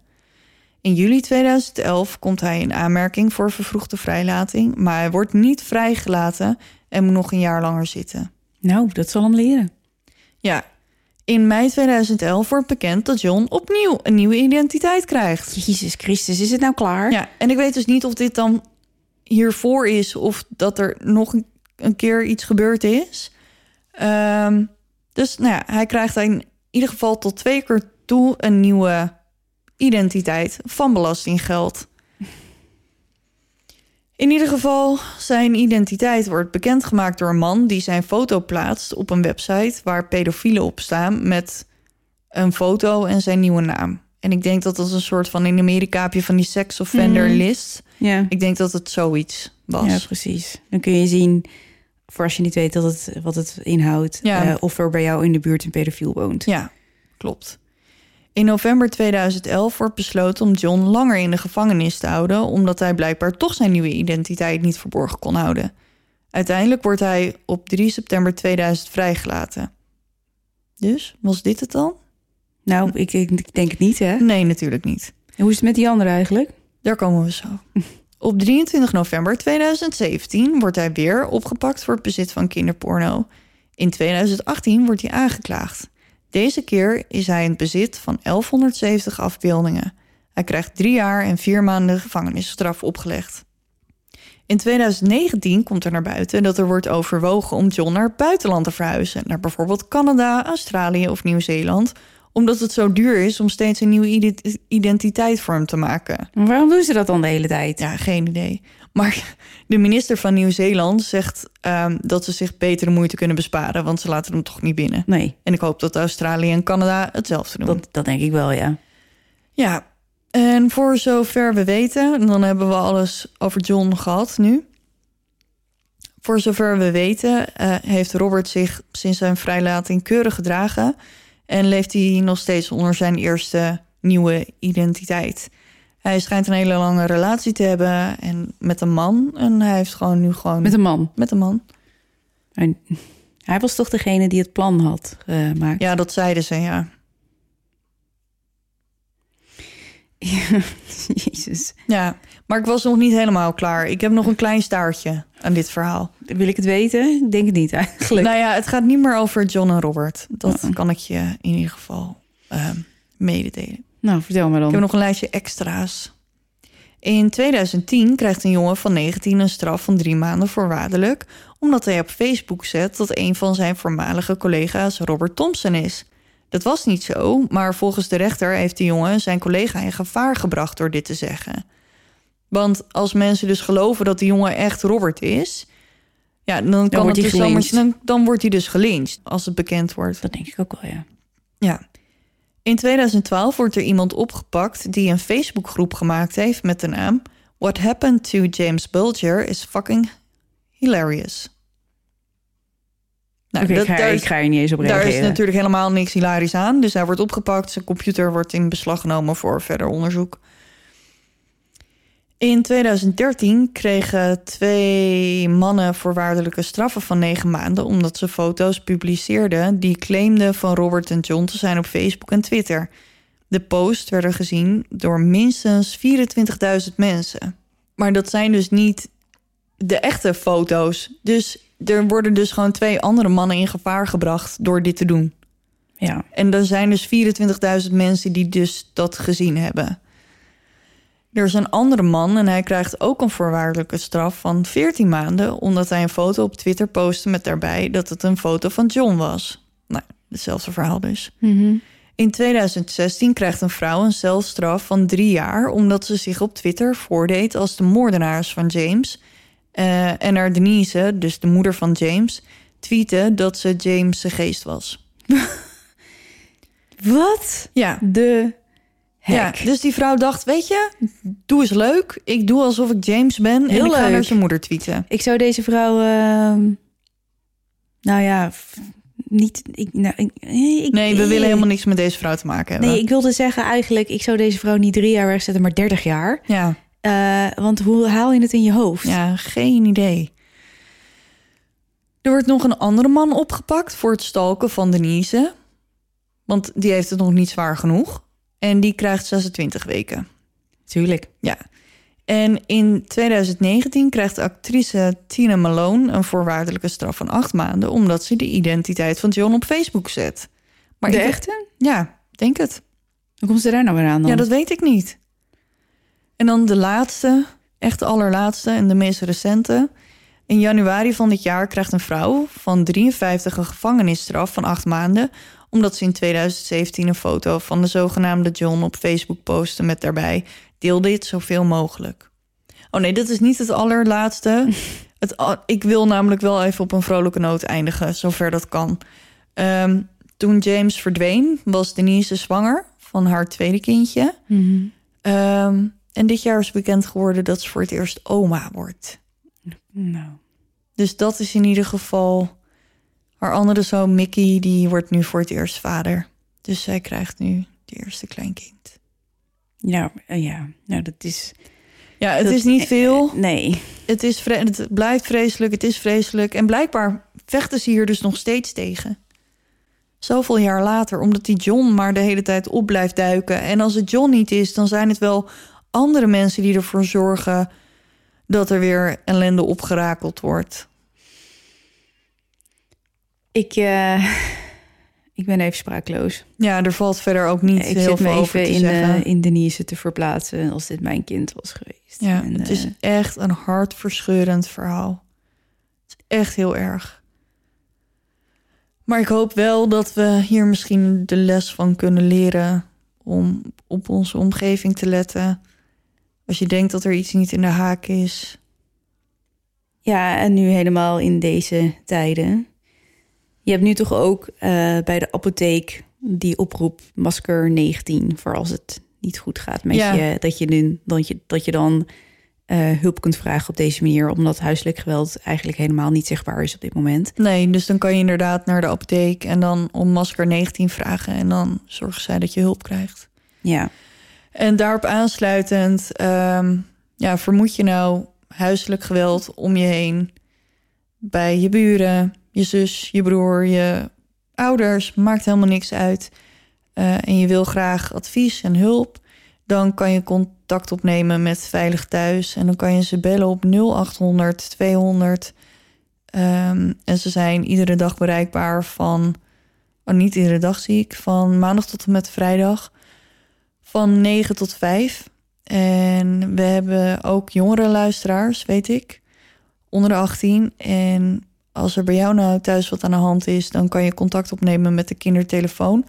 In juli 2011 komt hij in aanmerking voor vervroegde vrijlating, maar hij wordt niet vrijgelaten en moet nog 1 jaar langer zitten. Nou, dat zal hem leren. Ja. In mei 2011 wordt bekend dat Jon opnieuw een nieuwe identiteit krijgt. Jezus Christus, is het nou klaar? Ja, en ik weet dus niet of dit dan hiervoor is of dat er nog een keer iets gebeurd is. Dus nou ja, hij krijgt in ieder geval tot 2 keer toe een nieuwe identiteit van belastinggeld. In ieder geval, zijn identiteit wordt bekendgemaakt door een man die zijn foto plaatst op een website waar pedofielen op staan met een foto en zijn nieuwe naam. En ik denk dat een soort van, in Amerika heb je van die sex offender list. Ja. Ik denk dat het zoiets was. Ja, precies. Dan kun je zien, voor als je niet weet dat het, wat het inhoudt, ja. Of er bij jou in de buurt een pedofiel woont. Ja, klopt. In november 2011 wordt besloten om Jon langer in de gevangenis te houden, omdat hij blijkbaar toch zijn nieuwe identiteit niet verborgen kon houden. Uiteindelijk wordt hij op 3 september 2000 vrijgelaten. Dus, was dit het dan? Nou, ik denk het niet, hè? Nee, natuurlijk niet. En hoe is het met die andere eigenlijk? Daar komen we zo. Op 23 november 2017 wordt hij weer opgepakt voor het bezit van kinderporno. In 2018 wordt hij aangeklaagd. Deze keer is hij in het bezit van 1170 afbeeldingen. Hij krijgt 3 jaar en 4 maanden gevangenisstraf opgelegd. In 2019 komt er naar buiten dat er wordt overwogen om Jon naar het buitenland te verhuizen, naar bijvoorbeeld Canada, Australië of Nieuw-Zeeland, omdat het zo duur is om steeds een nieuwe identiteit voor hem te maken. Maar waarom doen ze dat dan de hele tijd? Ja, geen idee. Maar de minister van Nieuw-Zeeland zegt dat ze zich betere moeite kunnen besparen, want ze laten hem toch niet binnen. Nee. En ik hoop dat Australië en Canada hetzelfde doen. Dat denk ik wel, ja. Ja, en voor zover we weten, dan hebben we alles over Jon gehad nu. Voor zover we weten heeft Robert zich sinds zijn vrijlating keurig gedragen en leeft hij nog steeds onder zijn eerste nieuwe identiteit. Hij schijnt een hele lange relatie te hebben en met een man. En hij heeft gewoon nu gewoon... Met een man? Met een man. En hij was toch degene die het plan had gemaakt? Ja, dat zeiden ze, ja. Jezus. Ja, maar ik was nog niet helemaal klaar. Ik heb nog een klein staartje aan dit verhaal. Wil ik het weten? Ik denk het niet eigenlijk. Nou ja, het gaat niet meer over Jon en Robert. Dat kan ik je in ieder geval mededelen. Nou, vertel maar dan. Ik heb nog een lijstje extra's. In 2010 krijgt een jongen van 19 een straf van 3 maanden voorwaardelijk, omdat hij op Facebook zet dat een van zijn voormalige collega's Robert Thompson is. Dat was niet zo, maar volgens de rechter heeft de jongen zijn collega in gevaar gebracht door dit te zeggen. Want als mensen dus geloven dat de jongen echt Robert is, ja, dan kan het dus dan wordt hij dus gelyncht als het bekend wordt. Dat denk ik ook wel, ja. Ja. In 2012 wordt er iemand opgepakt die een Facebookgroep gemaakt heeft met de naam What happened to James Bulger is fucking hilarious. Nou, okay, ik ga er niet eens op reageren. Daar is natuurlijk helemaal niks hilarisch aan. Dus hij wordt opgepakt, zijn computer wordt in beslag genomen voor verder onderzoek. In 2013 kregen 2 mannen voorwaardelijke straffen van 9 maanden... omdat ze foto's publiceerden die claimden van Robert en Jon te zijn op Facebook en Twitter. De posts werden gezien door minstens 24.000 mensen. Maar dat zijn dus niet de echte foto's. Dus er worden dus gewoon 2 andere mannen in gevaar gebracht door dit te doen. Ja. En er zijn dus 24.000 mensen die dus dat gezien hebben. Er is een andere man en hij krijgt ook een voorwaardelijke straf van 14 maanden... omdat hij een foto op Twitter postte met daarbij dat het een foto van Jon was. Nou, hetzelfde verhaal dus. Mm-hmm. In 2016 krijgt een vrouw een celstraf van 3 jaar... omdat ze zich op Twitter voordeed als de moordenaars van James. En haar Denise, dus de moeder van James, tweette dat ze James' geest was. Wat? Ja. De hek. Ja, dus die vrouw dacht, weet je, doe eens leuk. Ik doe alsof ik James ben. Heel en ik leuk. Ga naar zijn moeder tweeten. Ik zou deze vrouw... we willen helemaal niks met deze vrouw te maken hebben. Nee, ik wilde zeggen eigenlijk... ik zou deze vrouw niet 3 jaar wegzetten, maar 30 jaar. Ja. Want hoe haal je het in je hoofd? Ja, geen idee. Er wordt nog een andere man opgepakt... voor het stalken van Denise. Want die heeft het nog niet zwaar genoeg. En die krijgt 26 weken. Tuurlijk. Ja. En in 2019 krijgt actrice Tina Malone... een voorwaardelijke straf van 8 maanden... omdat ze de identiteit van Jon op Facebook zet. Maar de echte? Ja, denk het. Hoe komt ze daar nou weer aan dan? Ja, dat weet ik niet. En dan de laatste, echt de allerlaatste en de meest recente. In januari van dit jaar krijgt een vrouw van 53 een gevangenisstraf van 8 maanden... omdat ze in 2017 een foto van de zogenaamde Jon op Facebook postte met daarbij... deel dit zoveel mogelijk. Oh nee, dat is niet het allerlaatste. Ik wil namelijk wel even op een vrolijke noot eindigen, zover dat kan. Toen James verdween, was Denise zwanger van haar tweede kindje... Mm-hmm. En dit jaar is bekend geworden dat ze voor het eerst oma wordt. Nou. Dus dat is in ieder geval... haar andere zoon Mickey, die wordt nu voor het eerst vader. Dus zij krijgt nu het eerste kleinkind. Nou, ja, nou dat is... Ja, het is niet veel. Nee. Het blijft vreselijk, het is vreselijk. En blijkbaar vechten ze hier dus nog steeds tegen. Zoveel jaar later, omdat die Jon maar de hele tijd op blijft duiken. En als het Jon niet is, dan zijn het wel andere mensen die ervoor zorgen... dat er weer ellende opgerakeld wordt. Ik ben even spraakloos. Ja, er valt verder ook niet heel veel over te zeggen. Ik zit in Denise te verplaatsen als dit mijn kind was geweest. Ja, en, het is echt een hartverscheurend verhaal. Het is echt heel erg. Maar ik hoop wel dat we hier misschien de les van kunnen leren... om op onze omgeving te letten. Als je denkt dat er iets niet in de haak is. Ja, en nu helemaal in deze tijden. Je hebt nu toch ook bij de apotheek die oproep masker 19... voor als het niet goed gaat met je... dat je dan hulp kunt vragen op deze manier... omdat huiselijk geweld eigenlijk helemaal niet zichtbaar is op dit moment. Nee, dus dan kan je inderdaad naar de apotheek... en dan om masker 19 vragen... en dan zorgen zij dat je hulp krijgt. Ja. En daarop aansluitend... vermoed je nou huiselijk geweld om je heen... bij je buren, je zus, je broer, je ouders... maakt helemaal niks uit... en je wil graag advies en hulp... dan kan je contact opnemen met Veilig Thuis. En dan kan je ze bellen op 0800 200. En ze zijn iedere dag bereikbaar van... Oh, niet iedere dag zie ik. Van maandag tot en met vrijdag. Van 9 tot 5. En we hebben ook jongere luisteraars, weet ik. Onder de 18. En als er bij jou nou thuis wat aan de hand is... dan kan je contact opnemen met de kindertelefoon...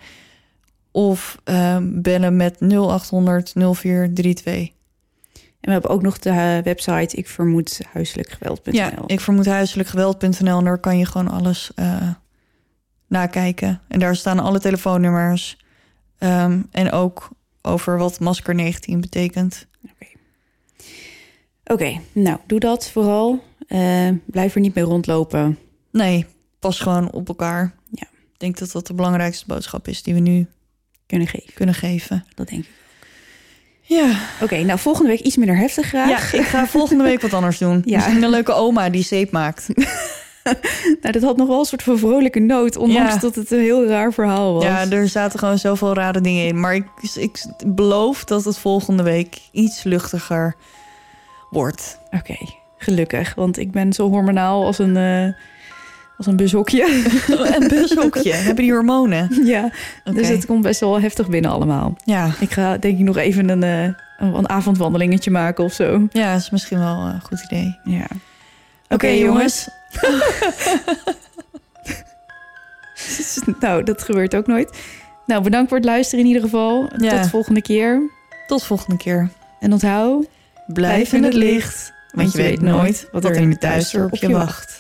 of bellen met 0800 0432. En we hebben ook nog de website ikvermoedhuiselijkgeweld.nl. Ja, ikvermoedhuiselijkgeweld.nl. Daar kan je gewoon alles nakijken. En daar staan alle telefoonnummers. En ook over wat masker 19 betekent. Oké, nou, doe dat vooral. Blijf er niet mee rondlopen. Nee, pas gewoon op elkaar. Ja. Ik denk dat dat de belangrijkste boodschap is die we nu... Kunnen geven. Dat denk ik. Ja. Oké, nou volgende week iets minder heftig graag. Ja, ik ga volgende week wat anders doen. Ja. Misschien een leuke oma die zeep maakt. Nou, dat had nog wel een soort van vrolijke noot. Ondanks dat het een heel raar verhaal was. Ja, er zaten gewoon zoveel rare dingen in. Maar ik beloof dat het volgende week iets luchtiger wordt. Oké, gelukkig. Want ik ben zo hormonaal als een... Als een bushokje. Een bushokje. Hebben die hormonen? Ja. Okay. Dus het komt best wel heftig binnen allemaal. Ja. Ik ga denk ik nog even een avondwandelingetje maken of zo. Ja, dat is misschien wel een goed idee. Ja. Oké, jongens. Nou, dat gebeurt ook nooit. Nou, bedankt voor het luisteren in ieder geval. Ja. Tot volgende keer. Tot volgende keer. En onthoud... Blijf in het licht. Want je weet nooit wat er in de thuis op je wacht.